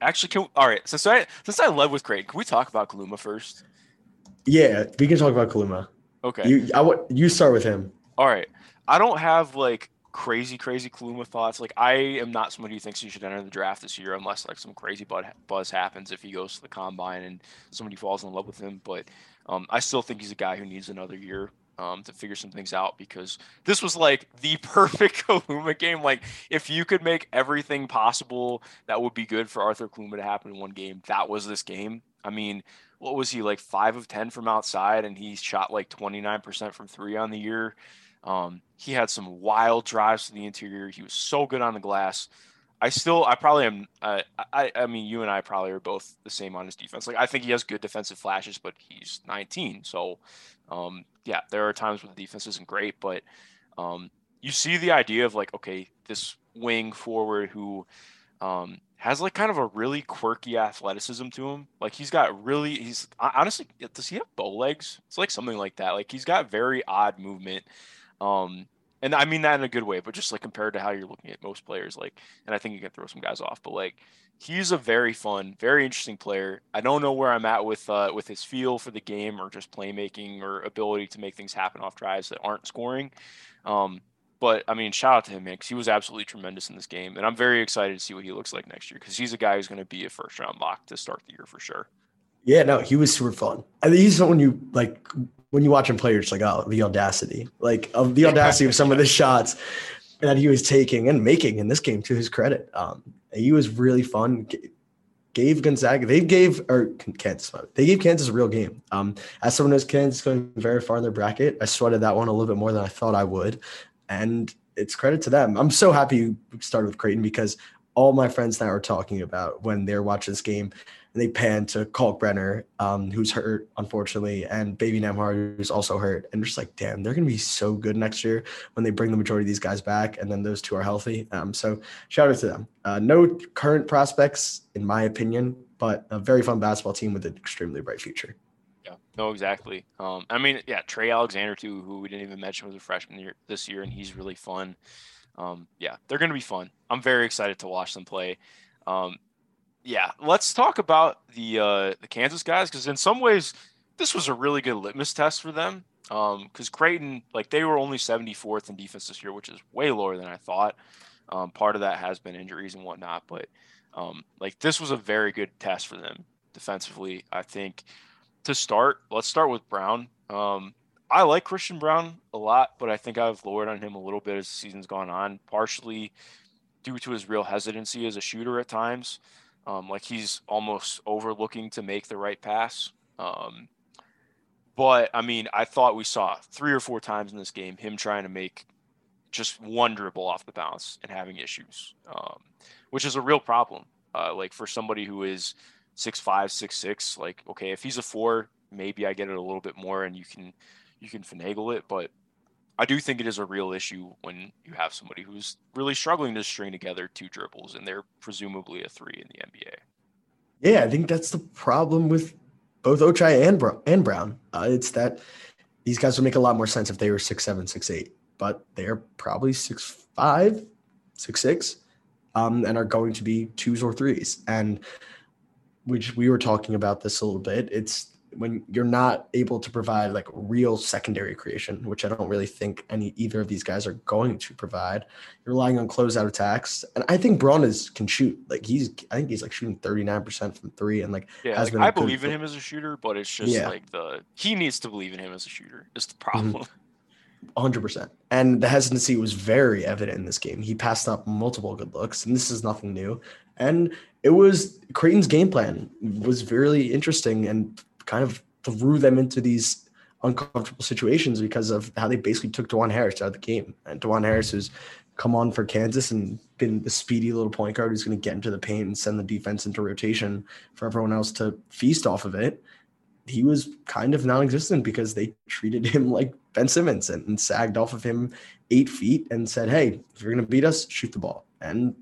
Actually, can we, all right. Since I since I led with Craig, can we talk about Kaluma first? Yeah, we can talk about Kaluma. Okay, you, I want you start with him. All right, I don't have like crazy, crazy Kaluma thoughts. Like I am not somebody who thinks he should enter the draft this year unless like some crazy buzz happens if he goes to the combine and somebody falls in love with him. But um, I still think he's a guy who needs another year. Um, to figure some things out because this was like the perfect Kaluma game. Like if you could make everything possible that would be good for Arthur Kaluma to happen in one game, that was this game. I mean, what was he like five of ten from outside and he shot like twenty-nine percent from three on the year. Um, he had some wild drives to the interior. He was so good on the glass. I still, I probably am. Uh, I, I mean, you and I probably are both the same on his defense. Like I think he has good defensive flashes, but he's nineteen. So um, yeah, there are times when the defense isn't great, but um, you see the idea of like, okay, this wing forward who um, has like kind of a really quirky athleticism to him. Like he's got really, he's honestly, does he have bow legs? It's like something like that. Like he's got very odd movement. Um, And I mean that in a good way, but just like compared to how you're looking at most players, like, and I think you can throw some guys off, but like, he's a very fun, very interesting player. I don't know where I'm at with, uh, with his feel for the game or just playmaking or ability to make things happen off drives that aren't scoring. Um, but I mean, shout out to him, man, because he was absolutely tremendous in this game. And I'm very excited to see what he looks like next year because he's a guy who's going to be a first round lock to start the year for sure. Yeah, no, he was super fun. I mean, he's someone you like when you watch him play, you're just like, oh, the audacity, like of the audacity of some of the shots that he was taking and making in this game. To his credit, um, he was really fun. G- gave Gonzaga, they gave or Kansas, they gave Kansas a real game. Um, as someone knows, Kansas going very far in their bracket. I sweated that one a little bit more than I thought I would, and it's credit to them. I'm so happy you started with Creighton because all my friends now are talking about when they're watching this game. and they pan to Kalkbrenner, um, who's hurt, unfortunately, and Baby Nembhard, who's also hurt. And just like, damn, they're going to be so good next year when they bring the majority of these guys back, and then those two are healthy. Um, so shout out to them. Uh, no current prospects, in my opinion, but a very fun basketball team with an extremely bright future. Yeah, no, exactly. Um, I mean, yeah, Trey Alexander, too, who we didn't even mention was a freshman year, this year, and he's really fun. Um, yeah, they're going to be fun. I'm very excited to watch them play. Um, yeah, let's talk about the uh, the Kansas guys, because in some ways, this was a really good litmus test for them, because um, Creighton, like, they were only seventy-fourth in defense this year, which is way lower than I thought. Um, part of that has been injuries and whatnot, but um, like, this was a very good test for them defensively, I think. To start, let's start with Braun. Um, I like Christian Braun a lot, but I think I've lowered on him a little bit as the season's gone on, partially due to his real hesitancy as a shooter at times. Um, like, he's almost overlooking to make the right pass. Um, but, I mean, I thought we saw three or four times in this game him trying to make just one dribble off the bounce and having issues, um, which is a real problem. Uh, like, for somebody who is six five, six six, like, okay, if he's a four, maybe I get it a little bit more and you can – you can finagle it, but I do think it is a real issue when you have somebody who's really struggling to string together two dribbles and they're presumably a three in the N B A. Yeah, I think that's the problem with both Ochai and Bra- and Braun. Uh, it's that these guys would make a lot more sense if they were six seven, six eight, but they're probably six five, six six, um, and are going to be twos or threes. And which we were talking about this a little bit. It's when you're not able to provide like real secondary creation, which I don't really think any either of these guys are going to provide, you're relying on closeout attacks. And I think Braun is can shoot. Like he's, I think he's like shooting thirty-nine percent from three. And like, yeah, has like been I believe in him as a shooter, but it's just yeah. like the, he needs to believe in him as a shooter is the problem. A hundred percent. And the hesitancy was very evident in this game. He passed up multiple good looks, and this is nothing new. And it was Creighton's game plan was really interesting and kind of threw them into these uncomfortable situations because of how they basically took Dewan Harris out of the game. And Dewan Harris, who's come on for Kansas and been the speedy little point guard who's going to get into the paint and send the defense into rotation for everyone else to feast off of it, he was kind of non-existent because they treated him like Ben Simmons and, and sagged off of him eight feet and said, hey, if you're going to beat us, shoot the ball. And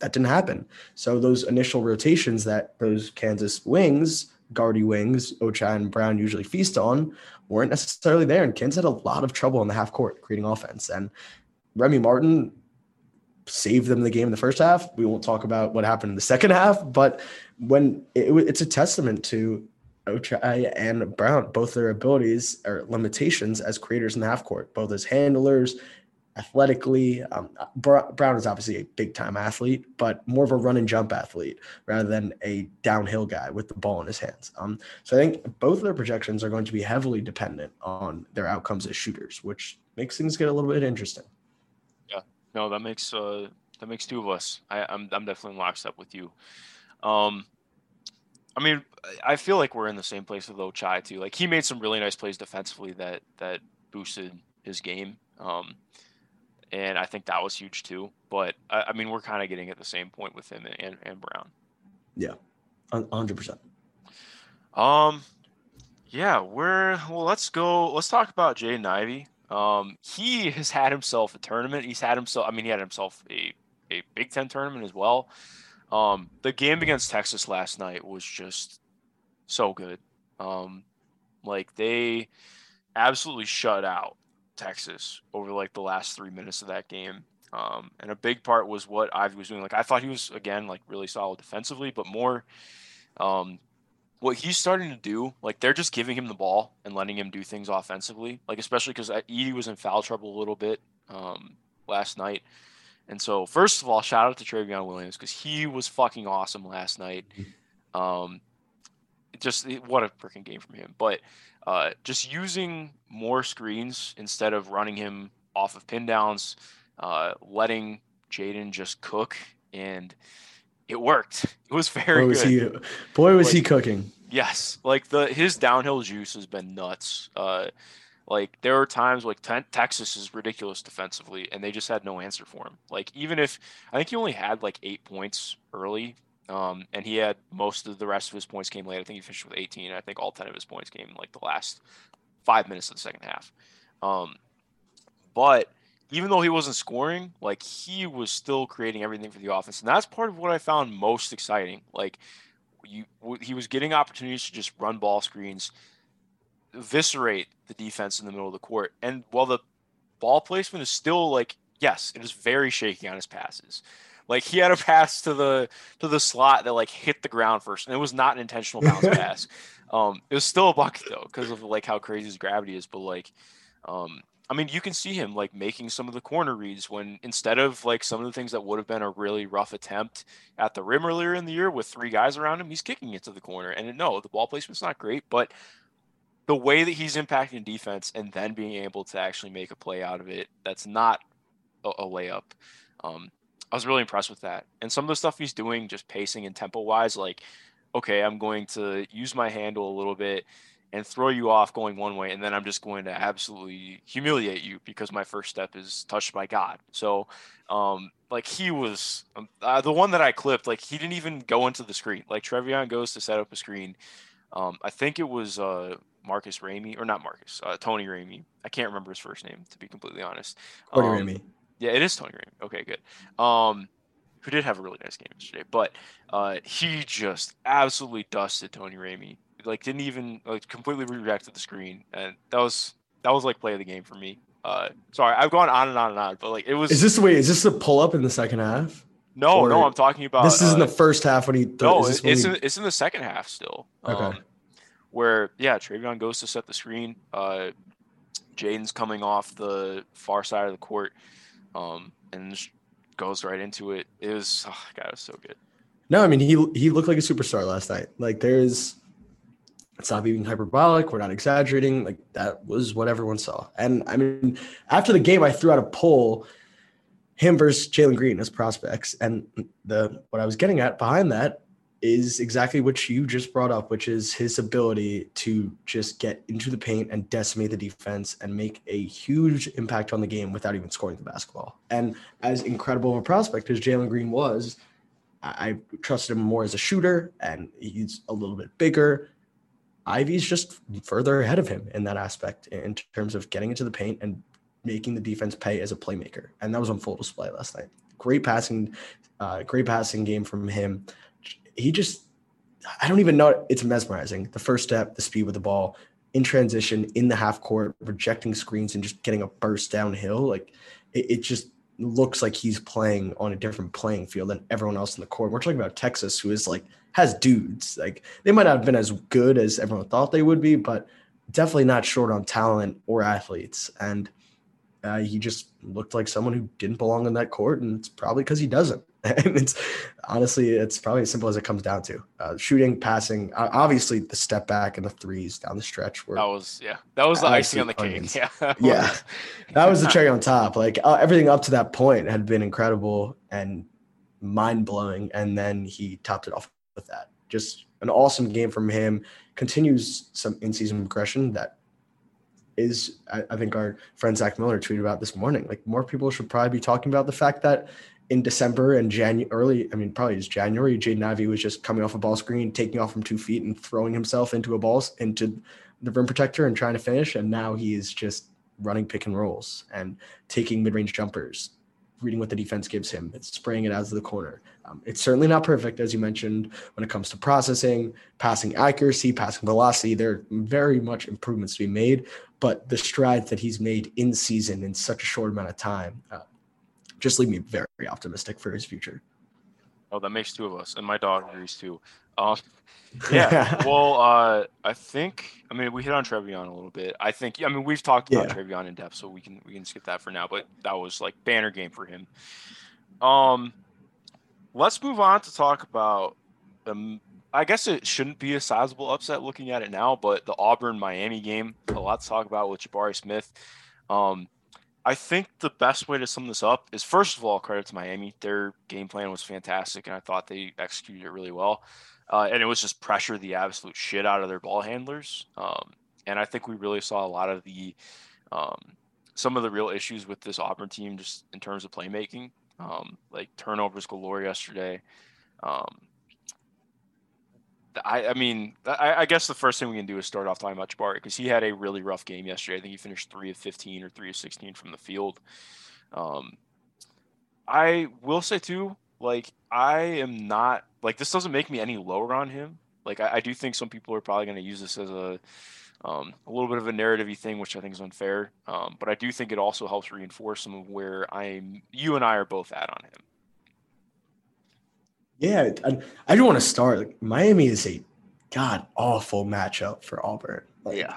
that didn't happen. So those initial rotations that those Kansas wings – guardy wings, Ochai and Braun usually feast on, weren't necessarily there. And Kansas had a lot of trouble in the half court creating offense. And Remy Martin saved them the game in the first half. We won't talk about what happened in the second half, but when it, it's a testament to Ochai and Braun, both their abilities or limitations as creators in the half court, both as handlers, athletically. Um, Braun is obviously a big time athlete, but more of a run and jump athlete rather than a downhill guy with the ball in his hands. Um, so I think both of their projections are going to be heavily dependent on their outcomes as shooters, which makes things get a little bit interesting. Yeah, no, that makes, uh, that makes two of us. I, I'm, I'm definitely in lockstep with you. Um, I mean, I feel like we're in the same place with Ochai too. Like he made some really nice plays defensively that, that boosted his game. Um, And I think that was huge too. But, I mean, we're kind of getting at the same point with him and, and, and Braun. Yeah, one hundred percent. Um, yeah, we're – well, let's go – let's talk about Jaden Ivey. Um, he has had himself a tournament. He's had himself – I mean, he had himself a, a Big Ten tournament as well. Um, the game against Texas last night was just so good. Um, like, they absolutely shut out Texas over like the last three minutes of that game. Um, and a big part was what Ivey was doing. Like I thought he was, again, like really solid defensively, but more um, what he's starting to do, like they're just giving him the ball and letting him do things offensively, like especially because Edie was in foul trouble a little bit um, last night. And so first of all, shout out to Trevion Williams because he was fucking awesome last night. Um, just what a freaking game from him. But Uh, just using more screens instead of running him off of pin downs, uh, letting Jaden just cook, and it worked. It was very boy was good. He, boy, was like, he cooking. Yes. Like, the his downhill juice has been nuts. Uh, like, there were times, like, ten, Texas is ridiculous defensively, and they just had no answer for him. Like, even if – I think he only had, like, eight points early Um, and he had most of the rest of his points came late. I think he finished with eighteen. And I think all ten of his points came in like the last five minutes of the second half. Um, but even though he wasn't scoring, like he was still creating everything for the offense. And that's part of what I found most exciting. Like you, he was getting opportunities to just run ball screens, eviscerate the defense in the middle of the court. And while the ball placement is still like, yes, it is very shaky on his passes. Like he had a pass to the to the slot that like hit the ground first, and it was not an intentional bounce pass. Um, it was still a bucket though, because of like how crazy his gravity is. But like, um, I mean, you can see him like making some of the corner reads when instead of like some of the things that would have been a really rough attempt at the rim earlier in the year with three guys around him, he's kicking it to the corner. And no, the ball placement's not great, but the way that he's impacting defense and then being able to actually make a play out of it that's not a, a layup. Um, I was really impressed with that. And some of the stuff he's doing, just pacing and tempo wise, like, okay, I'm going to use my handle a little bit and throw you off going one way. And then I'm just going to absolutely humiliate you because my first step is touched by God. So um, like he was um, uh, the one that I clipped, like he didn't even go into the screen. Like Trevion goes to set up a screen. Um, I think it was uh, Marcus Ramey or not Marcus, uh, Tony Ramey. I can't remember his first name, to be completely honest. Tony um, Ramey. Yeah, it is Tony Green. Okay, good. Um, who did have a really nice game yesterday, but uh, he just absolutely dusted Tony Ramey. Like, didn't even like completely react to the screen, and that was that was like play of the game for me. Uh, sorry, I've gone on and on and on, but like it was. Is this wait? Is this the pull up in the second half? No, or no, I'm talking about. This is in uh, the first half when he. Th- no, is it's in, he... it's in the second half still. Okay. Um, where yeah, Trevion goes to set the screen. Uh, Jaden's coming off the far side of the court. Um, and goes right into it. It was, oh God, it was so good. No, I mean, he, he looked like a superstar last night. Like there's, it's not even hyperbolic. We're not exaggerating. Like that was what everyone saw. And I mean, after the game, I threw out a poll, him versus Jalen Green as prospects. And the, what I was getting at behind that is exactly what you just brought up, which is his ability to just get into the paint and decimate the defense and make a huge impact on the game without even scoring the basketball. And as incredible of a prospect as Jalen Green was, I trusted him more as a shooter, and he's a little bit bigger. Ivy's just further ahead of him in that aspect in terms of getting into the paint and making the defense pay as a playmaker. And that was on full display last night. Great passing, uh, great passing game from him. He just, I don't even know. It's mesmerizing. The first step, the speed with the ball, in transition, in the half court, rejecting screens and just getting a burst downhill. Like it, it just looks like he's playing on a different playing field than everyone else in the court. We're talking about Texas, who is like, has dudes. Like they might not have been as good as everyone thought they would be, but definitely not short on talent or athletes. And uh, he just looked like someone who didn't belong in that court. And it's probably because he doesn't. And it's honestly, it's probably as simple as it comes down to uh, shooting, passing, uh, obviously the step back and the threes down the stretch. Were that was, yeah, that was the icing on the cake. Yeah. That yeah. Was, that was the cherry on top. Like uh, everything up to that point had been incredible and mind blowing. And then he topped it off with that. Just an awesome game from him. Continues some in-season progression that is, I, I think our friend Zach Miller tweeted about this morning. Like more people should probably be talking about the fact that in December and January, early, I mean, probably it's January, Jaden Ivey was just coming off a ball screen, taking off from two feet and throwing himself into a ball, into the rim protector and trying to finish. And now he is just running pick and rolls and taking mid-range jumpers, reading what the defense gives him. It's spraying it out of the corner. Um, it's certainly not perfect, as you mentioned, when it comes to processing, passing accuracy, passing velocity. There are very much improvements to be made, but the strides that he's made in season in such a short amount of time, uh, just leave me very optimistic for his future. Oh, that makes two of us, and my dog agrees too. Um, yeah, well, uh, I think I mean we hit on Trevion a little bit. I think I mean we've talked about yeah. Trevion in depth, so we can we can skip that for now. But that was like banner game for him. Um, let's move on to talk about. Um, I guess it shouldn't be a sizable upset looking at it now, but the Auburn-Miami game, a lot to talk about with Jabari Smith. Um, I think the best way to sum this up is, first of all, credit to Miami. Their game plan was fantastic, and I thought they executed it really well. Uh, and it was just pressure the absolute shit out of their ball handlers. Um, and I think we really saw a lot of the um, – some of the real issues with this Auburn team just in terms of playmaking, um, like turnovers galore yesterday. Um, I, I mean, I, I guess the first thing we can do is start off talking about Jabari, because he had a really rough game yesterday. I think he finished three of fifteen or three of sixteen from the field. Um, I will say, too, like, I am not – like, this doesn't make me any lower on him. Like, I, I do think some people are probably going to use this as a um, a little bit of a narrative-y thing, which I think is unfair. Um, but I do think it also helps reinforce some of where I'm – you and I are both at on him. Yeah, I, I do want to start. Like, Miami is a god-awful matchup for Auburn. Like, yeah.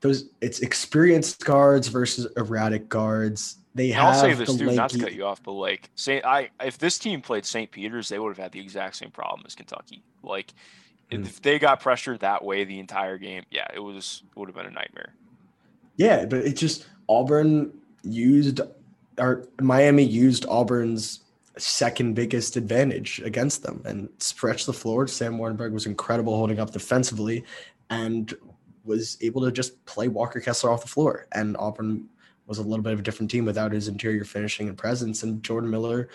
Those, it's experienced guards versus erratic guards. They and have I'll say this, dude, lanky... not to cut you off, but, like, say, I if this team played Saint Peter's, they would have had the exact same problem as Kentucky. Like, mm. if they got pressured that way the entire game, yeah, it was it would have been a nightmare. Yeah, but it just – Auburn used – or Miami used Auburn's – second biggest advantage against them and stretched the floor. Sam Wardenberg was incredible holding up defensively and was able to just play Walker Kessler off the floor. And Auburn was a little bit of a different team without his interior finishing and presence. And Jordan Miller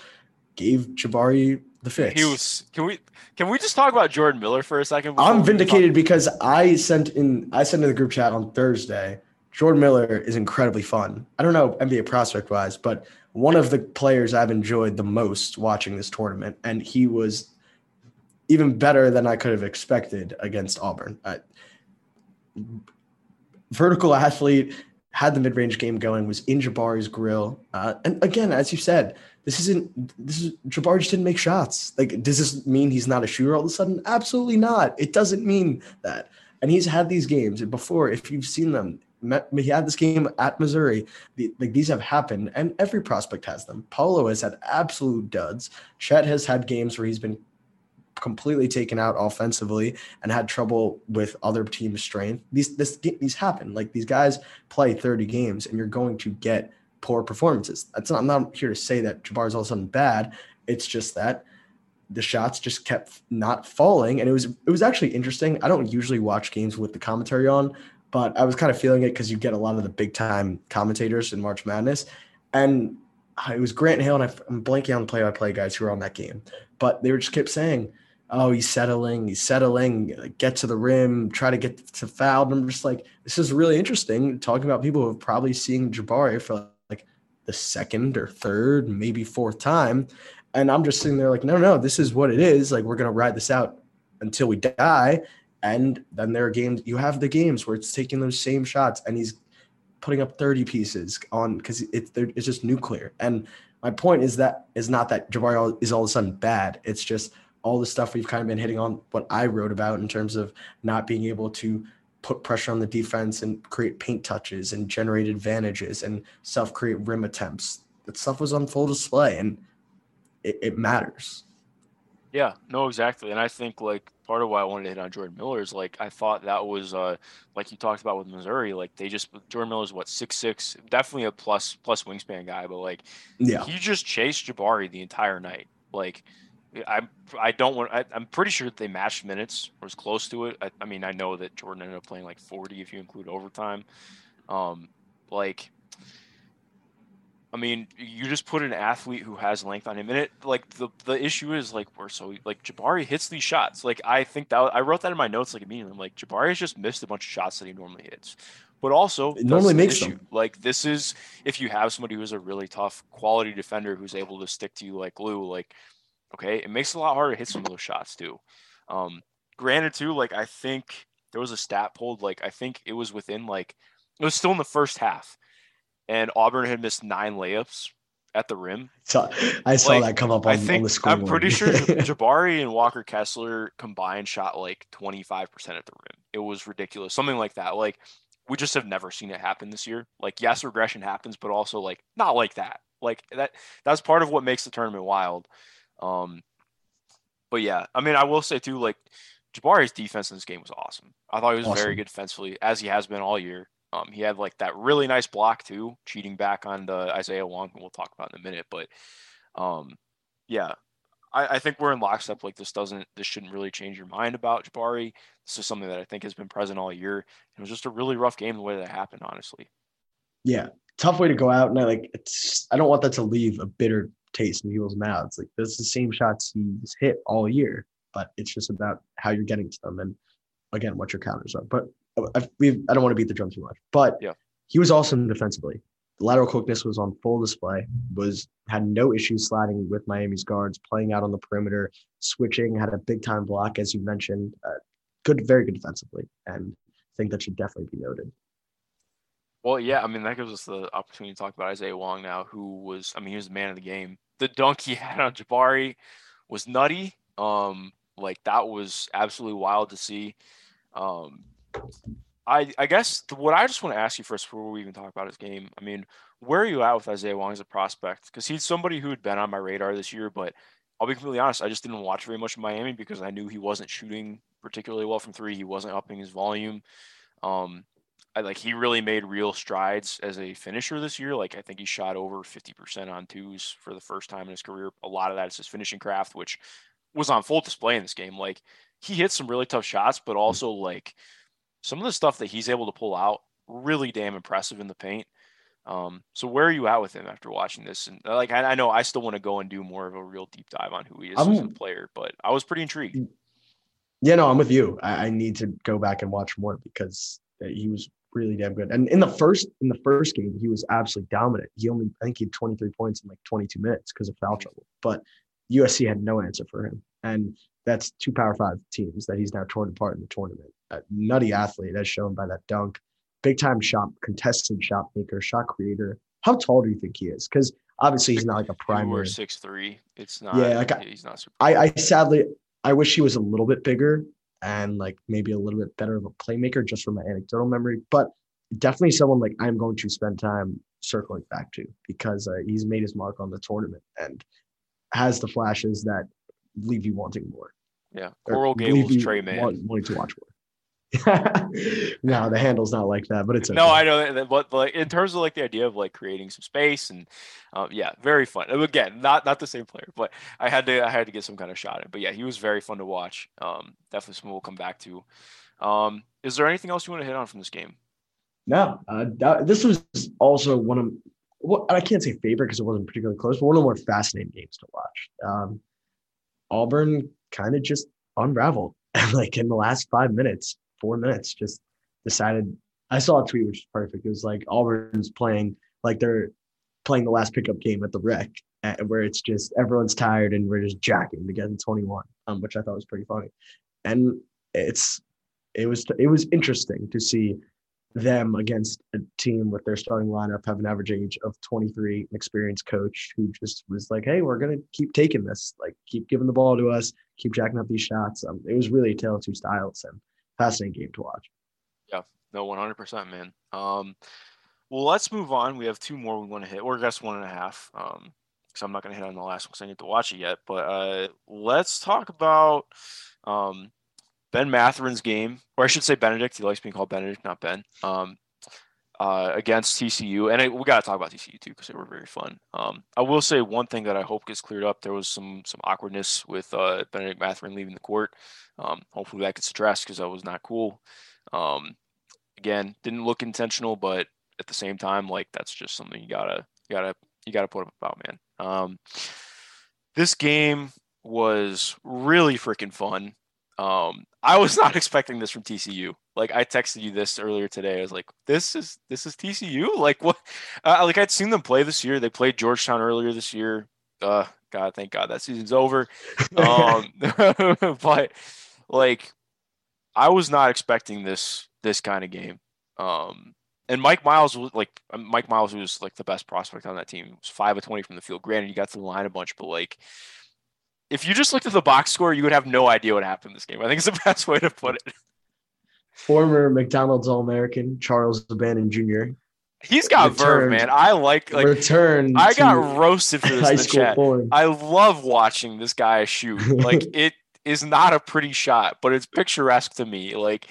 gave Jabari the fix. He was, can we, can we just talk about Jordan Miller for a second? I'm vindicated because I sent in, I sent in the group chat on Thursday, Jordan Miller is incredibly fun. I don't know N B A prospect wise, but one of the players I've enjoyed the most watching this tournament, and he was even better than I could have expected against Auburn. I, vertical athlete, had the mid-range game going, was in Jabari's grill. Uh, and again, as you said, this isn't this is Jabari just didn't make shots. Like, does this mean he's not a shooter all of a sudden? Absolutely not. It doesn't mean that. And he's had these games before, if you've seen them. He had this game at Missouri. The, like these have happened, and every prospect has them. Paolo has had absolute duds. Chet has had games where he's been completely taken out offensively and had trouble with other teams' strength. These this, these happen. Like, these guys play thirty games, and you're going to get poor performances. That's not, I'm not here to say that Jabari's all of a sudden bad. It's just that the shots just kept not falling, and it was it was actually interesting. I don't usually watch games with the commentary on, but I was kind of feeling it because you get a lot of the big-time commentators in March Madness. And it was Grant Hill, and I, I'm blanking on the play-by-play guys who were on that game. But they were just kept saying, oh, he's settling, he's settling, get to the rim, try to get to foul. And I'm just like, this is really interesting, talking about people who have probably seen Jabari for like the second or third, maybe fourth time. And I'm just sitting there like, no, no, this is what it is. Like, we're going to ride this out until we die. And then there are games, you have the games where it's taking those same shots and he's putting up thirty pieces on because it, it's just nuclear. And my point is that is not that Jabari is all of a sudden bad. It's just all the stuff we've kind of been hitting on what I wrote about in terms of not being able to put pressure on the defense and create paint touches and generate advantages and self-create rim attempts. That stuff was on full display and it, it matters. Yeah, no, exactly. And I think, like, part of why I wanted to hit on Jordan Miller is, like, I thought that was, uh, like you talked about with Missouri, like, they just – Jordan Miller's, what, six six, definitely a plus plus wingspan guy, but, like, yeah, he just chased Jabari the entire night. Like, I I don't want – I'm pretty sure that they matched minutes or was close to it. I, I mean, I know that Jordan ended up playing, like, forty if you include overtime. Um, like – I mean, you just put an athlete who has length on him, and it like the the issue is like we're so like Jabari hits these shots. Like, I think that I wrote that in my notes like immediately. I'm like, Jabari has just missed a bunch of shots that he normally hits, but also it normally makes them. Like, this is if you have somebody who is a really tough quality defender who's able to stick to you like Lou. Like, okay, it makes it a lot harder to hit some of those shots too. Um, granted, too, like I think there was a stat pulled. Like I think it was within like it was still in the first half. And Auburn had missed nine layups at the rim. So I saw like, that come up on, I think, on the scoreboard. I'm pretty sure Jabari and Walker Kessler combined shot like twenty-five percent at the rim. It was ridiculous. Something like that. Like, we just have never seen it happen this year. Like, yes, regression happens, but also like not like that. Like that, that's part of what makes the tournament wild. Um, but yeah, I mean, I will say too, like Jabari's defense in this game was awesome. I thought he was awesome. Very good defensively, as he has been all year. Um, he had like that really nice block too, cheating back on the Isaiah Wong, who we'll talk about in a minute. But um, yeah, I, I think we're in lockstep. Like this doesn't, this shouldn't really change your mind about Jabari. This is something that I think has been present all year. It was just a really rough game the way that happened, honestly. Yeah, tough way to go out, and I like, it's, I don't want that to leave a bitter taste in people's mouths. Like, that's the same shots he's hit all year. but it's just about how you're getting to them and, again, what your counters are. But I, we've, I don't want to beat the drum too much. But yeah. He was awesome defensively. The lateral quickness was on full display, was had no issues sliding with Miami's guards, playing out on the perimeter, switching, had a big-time block, as you mentioned. Uh, good, very good defensively, and I think that should definitely be noted. Well, yeah, I mean, that gives us the opportunity to talk about Isaiah Wong now, who was, I mean, he was the man of the game. The dunk he had on Jabari was nutty. Um, like, that was absolutely wild to see. Um, I, I guess the, what I just want to ask you first before we even talk about his game, I mean, where are you at with Isaiah Wong as a prospect? Because he's somebody who had been on my radar this year, but I'll be completely honest, I just didn't watch very much in Miami because I knew he wasn't shooting particularly well from three. He wasn't upping his volume. Um, I, like, he really made real strides as a finisher this year. Like, I think he shot over fifty percent on twos for the first time in his career. A lot of that is his finishing craft, which was on full display in this game. Like, he hit some really tough shots, but also, like, some of the stuff that he's able to pull out, really damn impressive in the paint. Um, so where are you at with him after watching this? And, like, I, I know I still want to go and do more of a real deep dive on who he is I'm, as a player, but I was pretty intrigued. Yeah, no, I'm with you. I, I need to go back and watch more because he was really damn good. And in the first in the first game, he was absolutely dominant. He only, I think he had twenty-three points in like twenty-two minutes because of foul trouble. But U S C had no answer for him. And that's two Power Five teams that he's now torn apart in the tournament. A nutty athlete, as shown by that dunk. Big-time shot, contested shot maker, shot creator. How tall do you think he is? Because obviously he's not like a primary. six three. It's not. Yeah, like I, he's not super. I, I sadly, I wish he was a little bit bigger and like maybe a little bit better of a playmaker just from my anecdotal memory. But definitely someone like I'm going to spend time circling back to because uh, he's made his mark on the tournament and has the flashes that leave you wanting more. Yeah. Coral Gables, Trey Man. Want, wanting to watch more. No, the handle's not like that, but it's okay. No, I know that, but like in terms of like the idea of like creating some space and um, yeah, very fun. Again, not not the same player, but I had to I had to get some kind of shot in. But yeah, he was very fun to watch. Um, definitely something we'll come back to. Um, is there anything else you want to hit on from this game? No, uh, that, this was also one of well, I can't say favorite because it wasn't particularly close, but one of the more fascinating games to watch. Um, Auburn kind of just unraveled like in the last five minutes. Four minutes just decided. I saw a tweet which is perfect. It was like Auburn's playing like they're playing the last pickup game at the rec, at, where it's just everyone's tired and we're just jacking to get to twenty-one, um, which I thought was pretty funny. And it's it was it was interesting to see them against a team with their starting lineup have an average age of twenty-three, an experienced coach who just was like, "Hey, we're gonna keep taking this, like keep giving the ball to us, keep jacking up these shots." Um, it was really a tale of two styles and. Fascinating game to watch. Yeah, no, one hundred percent, man. Um, well, let's move on. We have two more we want to hit, or I guess one and a half, um, because I'm not going to hit on the last one because I didn't get to watch it yet. But uh, let's talk about um, Ben Matherin's game, or I should say Benedict. He likes being called Benedict, not Ben, um, uh, against T C U. And I, we got to talk about T C U, too, because they were very fun. Um, I will say one thing that I hope gets cleared up. There was some some awkwardness with uh, Benedict Matherin leaving the court. Um, hopefully that gets addressed because that was not cool. Um, again, didn't look intentional, but at the same time, like that's just something you gotta, you gotta, you gotta put up about, man. Um, this game was really freaking fun. Um, I was not expecting this from T C U. Like I texted you this earlier today. I was like, this is, this is T C U. Like what, uh, like I'd seen them play this year. They played Georgetown earlier this year. Uh, God, thank God that season's over. Um, but, like, I was not expecting this this kind of game. Um, and Mike Miles was like Mike Miles was like the best prospect on that team. It was five of twenty from the field. Granted, he got to the line a bunch, but like, if you just looked at the box score, you would have no idea what happened in this game. I think it's the best way to put it. Former McDonald's All-American Charles Bannon Junior He's got returned, verve, man. I like like return. I got roasted for this in the chat. Form. I love watching this guy shoot. Like it is not a pretty shot, but it's picturesque to me. Like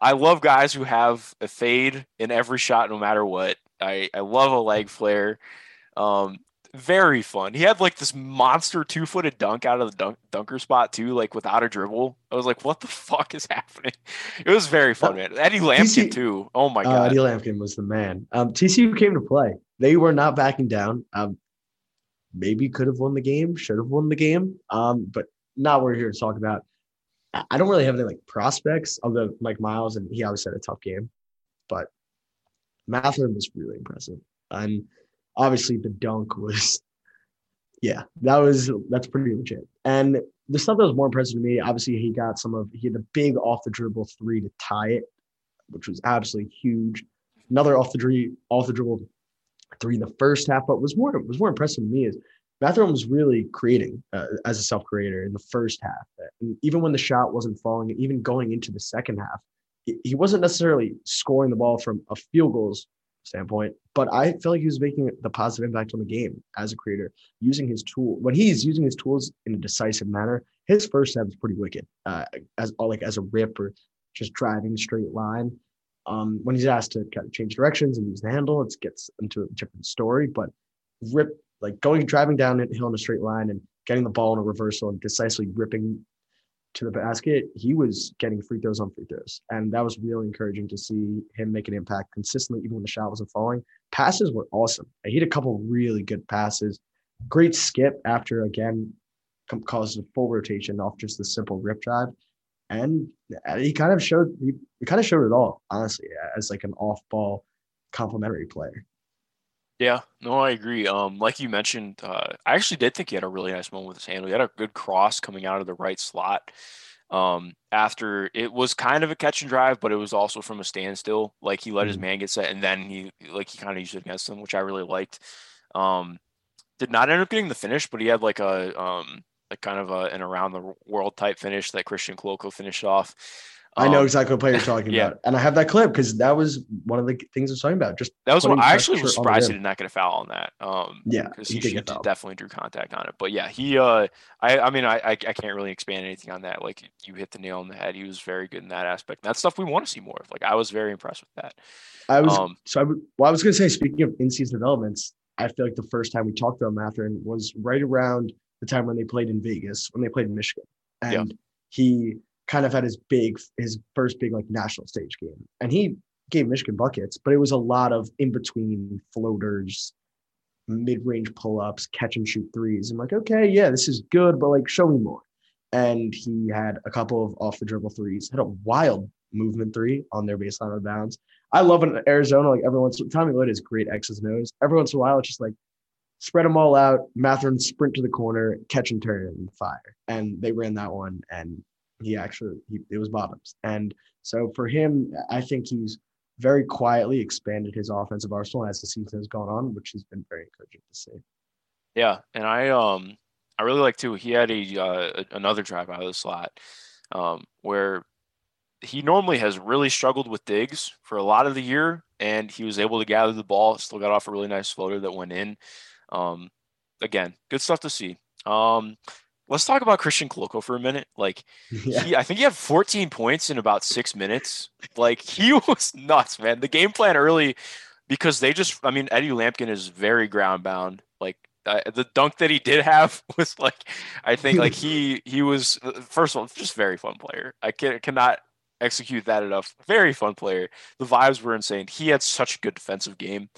I love guys who have a fade in every shot, no matter what. I, I love a leg flare. Um, very fun. He had like this monster two-footed dunk out of the dunk, dunker spot too, like without a dribble. I was like, what the fuck is happening? It was very fun, man. Eddie Lampkin T C, too. Oh my god. Uh, Eddie Lampkin was the man. Um, T C U came to play. They were not backing down. Um, maybe could have won the game, should have won the game. Um, but not what we're here to talk about. I don't really have any like prospects other than like Miles, and he obviously had a tough game, but Mathurin was really impressive. And obviously the dunk was, yeah, that was, that's pretty legit. And the stuff that was more impressive to me, obviously he got some of, he had the big off the dribble three to tie it, which was absolutely huge. Another off the dribble, off the dribble three in the first half, but was more, was more impressive to me is Mathurin was really creating uh, as a self-creator in the first half. And even when the shot wasn't falling, and even going into the second half, he wasn't necessarily scoring the ball from a field goals standpoint, but I feel like he was making the positive impact on the game as a creator, using his tool. When he's using his tools in a decisive manner, his first step is pretty wicked, uh, as like as a rip or just driving straight line. Um, when he's asked to kind of change directions and use the handle, it gets into a different story. But rip, like going driving down a hill in a straight line and getting the ball in a reversal and decisively ripping to the basket, he was getting free throws on free throws. And that was really encouraging to see him make an impact consistently, even when the shot wasn't falling. Passes were awesome. He had a couple really good passes. Great skip after, again, caused a full rotation off just the simple rip drive. And he kind of showed he, he kind of showed it all, honestly, as like an off-ball complimentary player. Yeah, no, I agree. Um, like you mentioned, uh, I actually did think he had a really nice moment with his handle. He had a good cross coming out of the right slot. Um, after it was kind of a catch and drive, but it was also from a standstill. Like he let his man get set, and then he like he kind of used it against him, which I really liked. Um, did not end up getting the finish, but he had like a um, like kind of a, an around the world type finish that Christian Koloko finished off. I know exactly what player you're talking yeah. about. And I have that clip because that was one of the things I was talking about. Just that was one I actually was surprised he did not get a foul on that. Um, yeah. Because he, he definitely drew contact on it. But yeah, he, uh, I, I mean, I, I can't really expand anything on that. Like you hit the nail on the head. He was very good in that aspect. That's stuff we want to see more of. Like I was very impressed with that. I was, um, so I, w- well, I was going to say, speaking of in-season developments, I feel like the first time we talked about Mathurin was right around the time when they played in Vegas, when they played in Michigan. And yeah. he, kind of had his big, his first big like national stage game. And he gave Michigan buckets, but it was a lot of in-between floaters, mid-range pull-ups, catch and shoot threes. I'm like, okay, yeah, this is good, but like show me more. And he had a couple of off the dribble threes, had a wild movement three on their baseline out of bounds. I love it in Arizona, like everyone's, Tommy Lloyd is great X's and O's. Every once in a while, it's just like, spread them all out, Mathurin sprint to the corner, catch and turn and fire. And they ran that one and He actually, he, it was bottoms. And so for him, I think he's very quietly expanded his offensive arsenal as the season has gone on, which has been very encouraging to see. Yeah. And I, um, I really like too, he had a, uh, another drive out of the slot, um, where he normally has really struggled with digs for a lot of the year, and he was able to gather the ball, still got off a really nice floater that went in. Um, again, good stuff to see. Um, Let's talk about Christian Koloko for a minute. Like, yeah. he, I think he had fourteen points in about six minutes. Like, he was nuts, man. The game plan early, because they just, I mean, Eddie Lampkin is very ground bound. Like, uh, the dunk that he did have was like, I think, like, he he was, first of all, just very fun player. I can, cannot execute that enough. Very fun player. The vibes were insane. He had such a good defensive game.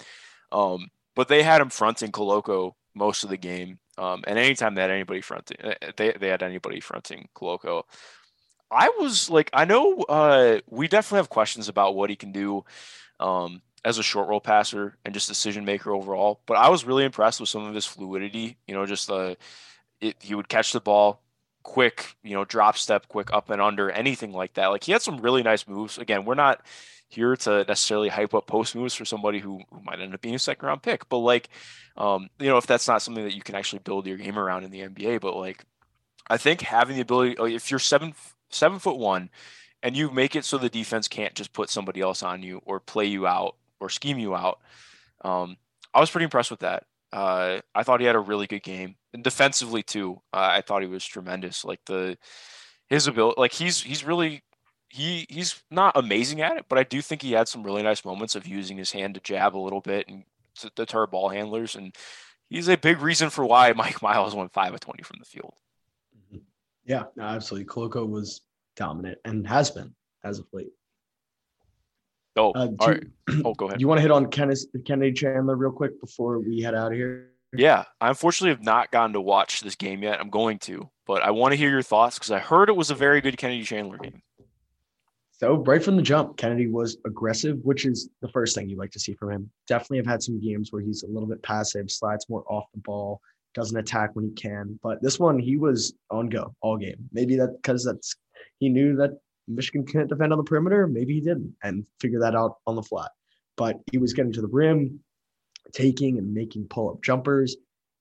Um, but they had him fronting Koloko most of the game. Um, and anytime they had anybody fronting, they, they had anybody fronting Koloko. I was like, I know uh, we definitely have questions about what he can do um, as a short roll passer and just decision maker overall. But I was really impressed with some of his fluidity. You know, just uh, it, he would catch the ball quick, you know, drop step quick, up and under, anything like that. Like he had some really nice moves. Again, we're not here to necessarily hype up post moves for somebody who, who might end up being a second round pick. But like, um, you know, if that's not something that you can actually build your game around in the N B A, but like, I think having the ability, like if you're seven, seven foot one and you make it so the defense can't just put somebody else on you or play you out or scheme you out. Um, I was pretty impressed with that. Uh, I thought he had a really good game, and defensively too. Uh, I thought he was tremendous. Like the, his ability, like he's, he's really, He he's not amazing at it, but I do think he had some really nice moments of using his hand to jab a little bit and to deter ball handlers. And he's a big reason for why Mike Miles went five of twenty from the field. Yeah, no, absolutely. Koloko was dominant and has been as of late. Oh, uh, all right. You, oh, go ahead. You want to hit on Kennedy Chandler real quick before we head out of here? Yeah, I unfortunately have not gotten to watch this game yet. I'm going to, but I want to hear your thoughts because I heard it was a very good Kennedy Chandler game. So right from the jump, Kennedy was aggressive, which is the first thing you like to see from him. Definitely have had some games where he's a little bit passive, slides more off the ball, doesn't attack when he can. But this one, he was on go all game. Maybe that because that's he knew that Michigan can't defend on the perimeter. Maybe he didn't and figure that out on the fly. But he was getting to the rim, taking and making pull-up jumpers,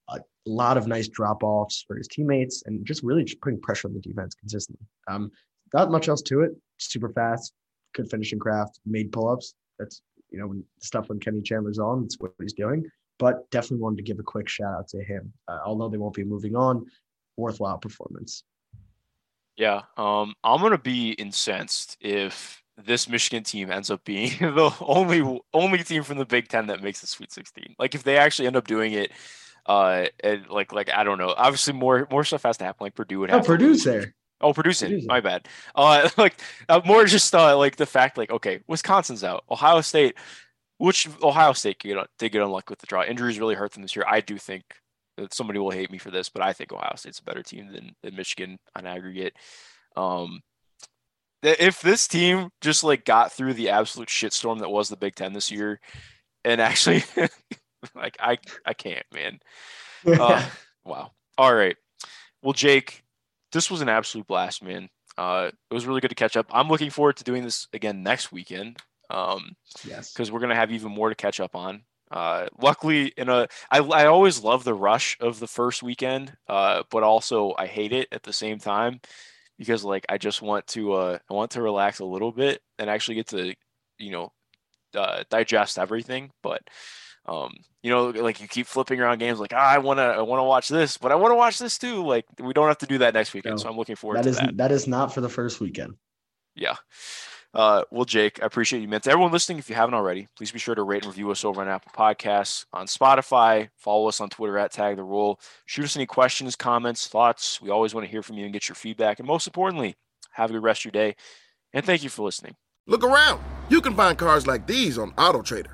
a lot of nice drop-offs for his teammates, and just really just putting pressure on the defense consistently. Um, not much else to it. Super fast, good finishing craft, made pull-ups. That's, you know, when stuff when Kenny Chandler's on, that's what he's doing. But definitely wanted to give a quick shout-out to him. Uh, although they won't be moving on, worthwhile performance. Yeah, um, I'm going to be incensed if this Michigan team ends up being the only only team from the Big Ten that makes the Sweet sixteen. Like, if they actually end up doing it, uh, and like, like I don't know. Obviously, more more stuff has to happen. Like, Purdue would have oh, Purdue's there. Oh, Purdue's in. My bad. Uh, like, uh, more just uh, like the fact, like, okay, Wisconsin's out. Ohio State, which Ohio State did get, get unlucky with the draw. Injuries really hurt them this year. I do think that somebody will hate me for this, but I think Ohio State's a better team than, than Michigan on aggregate. Um, if this team just like got through the absolute shitstorm that was the Big Ten this year, and actually, like I, I can't, man. Uh, wow. All right. Well, Jake, this was an absolute blast, man. Uh, it was really good to catch up. I'm looking forward to doing this again next weekend. Um, yes, because we're gonna have even more to catch up on. Uh, luckily, in a, I, I always love the rush of the first weekend, uh, but also I hate it at the same time because like, I just want to, uh, I want to relax a little bit and actually get to, you know, uh, digest everything. But, um, you know, like you keep flipping around games like, ah, I want to, I want to watch this, but I want to watch this too. Like we don't have to do that next weekend. No, so I'm looking forward that to is, that. That is not for the first weekend. Yeah. Uh, well, Jake, I appreciate you, man. To everyone listening, if you haven't already, please be sure to rate and review us over on Apple Podcasts, on Spotify. Follow us on Twitter at Tag the Roll. Shoot us any questions, comments, thoughts. We always want to hear from you and get your feedback. And most importantly, have a good rest of your day. And thank you for listening. Look around. You can find cars like these on AutoTrader.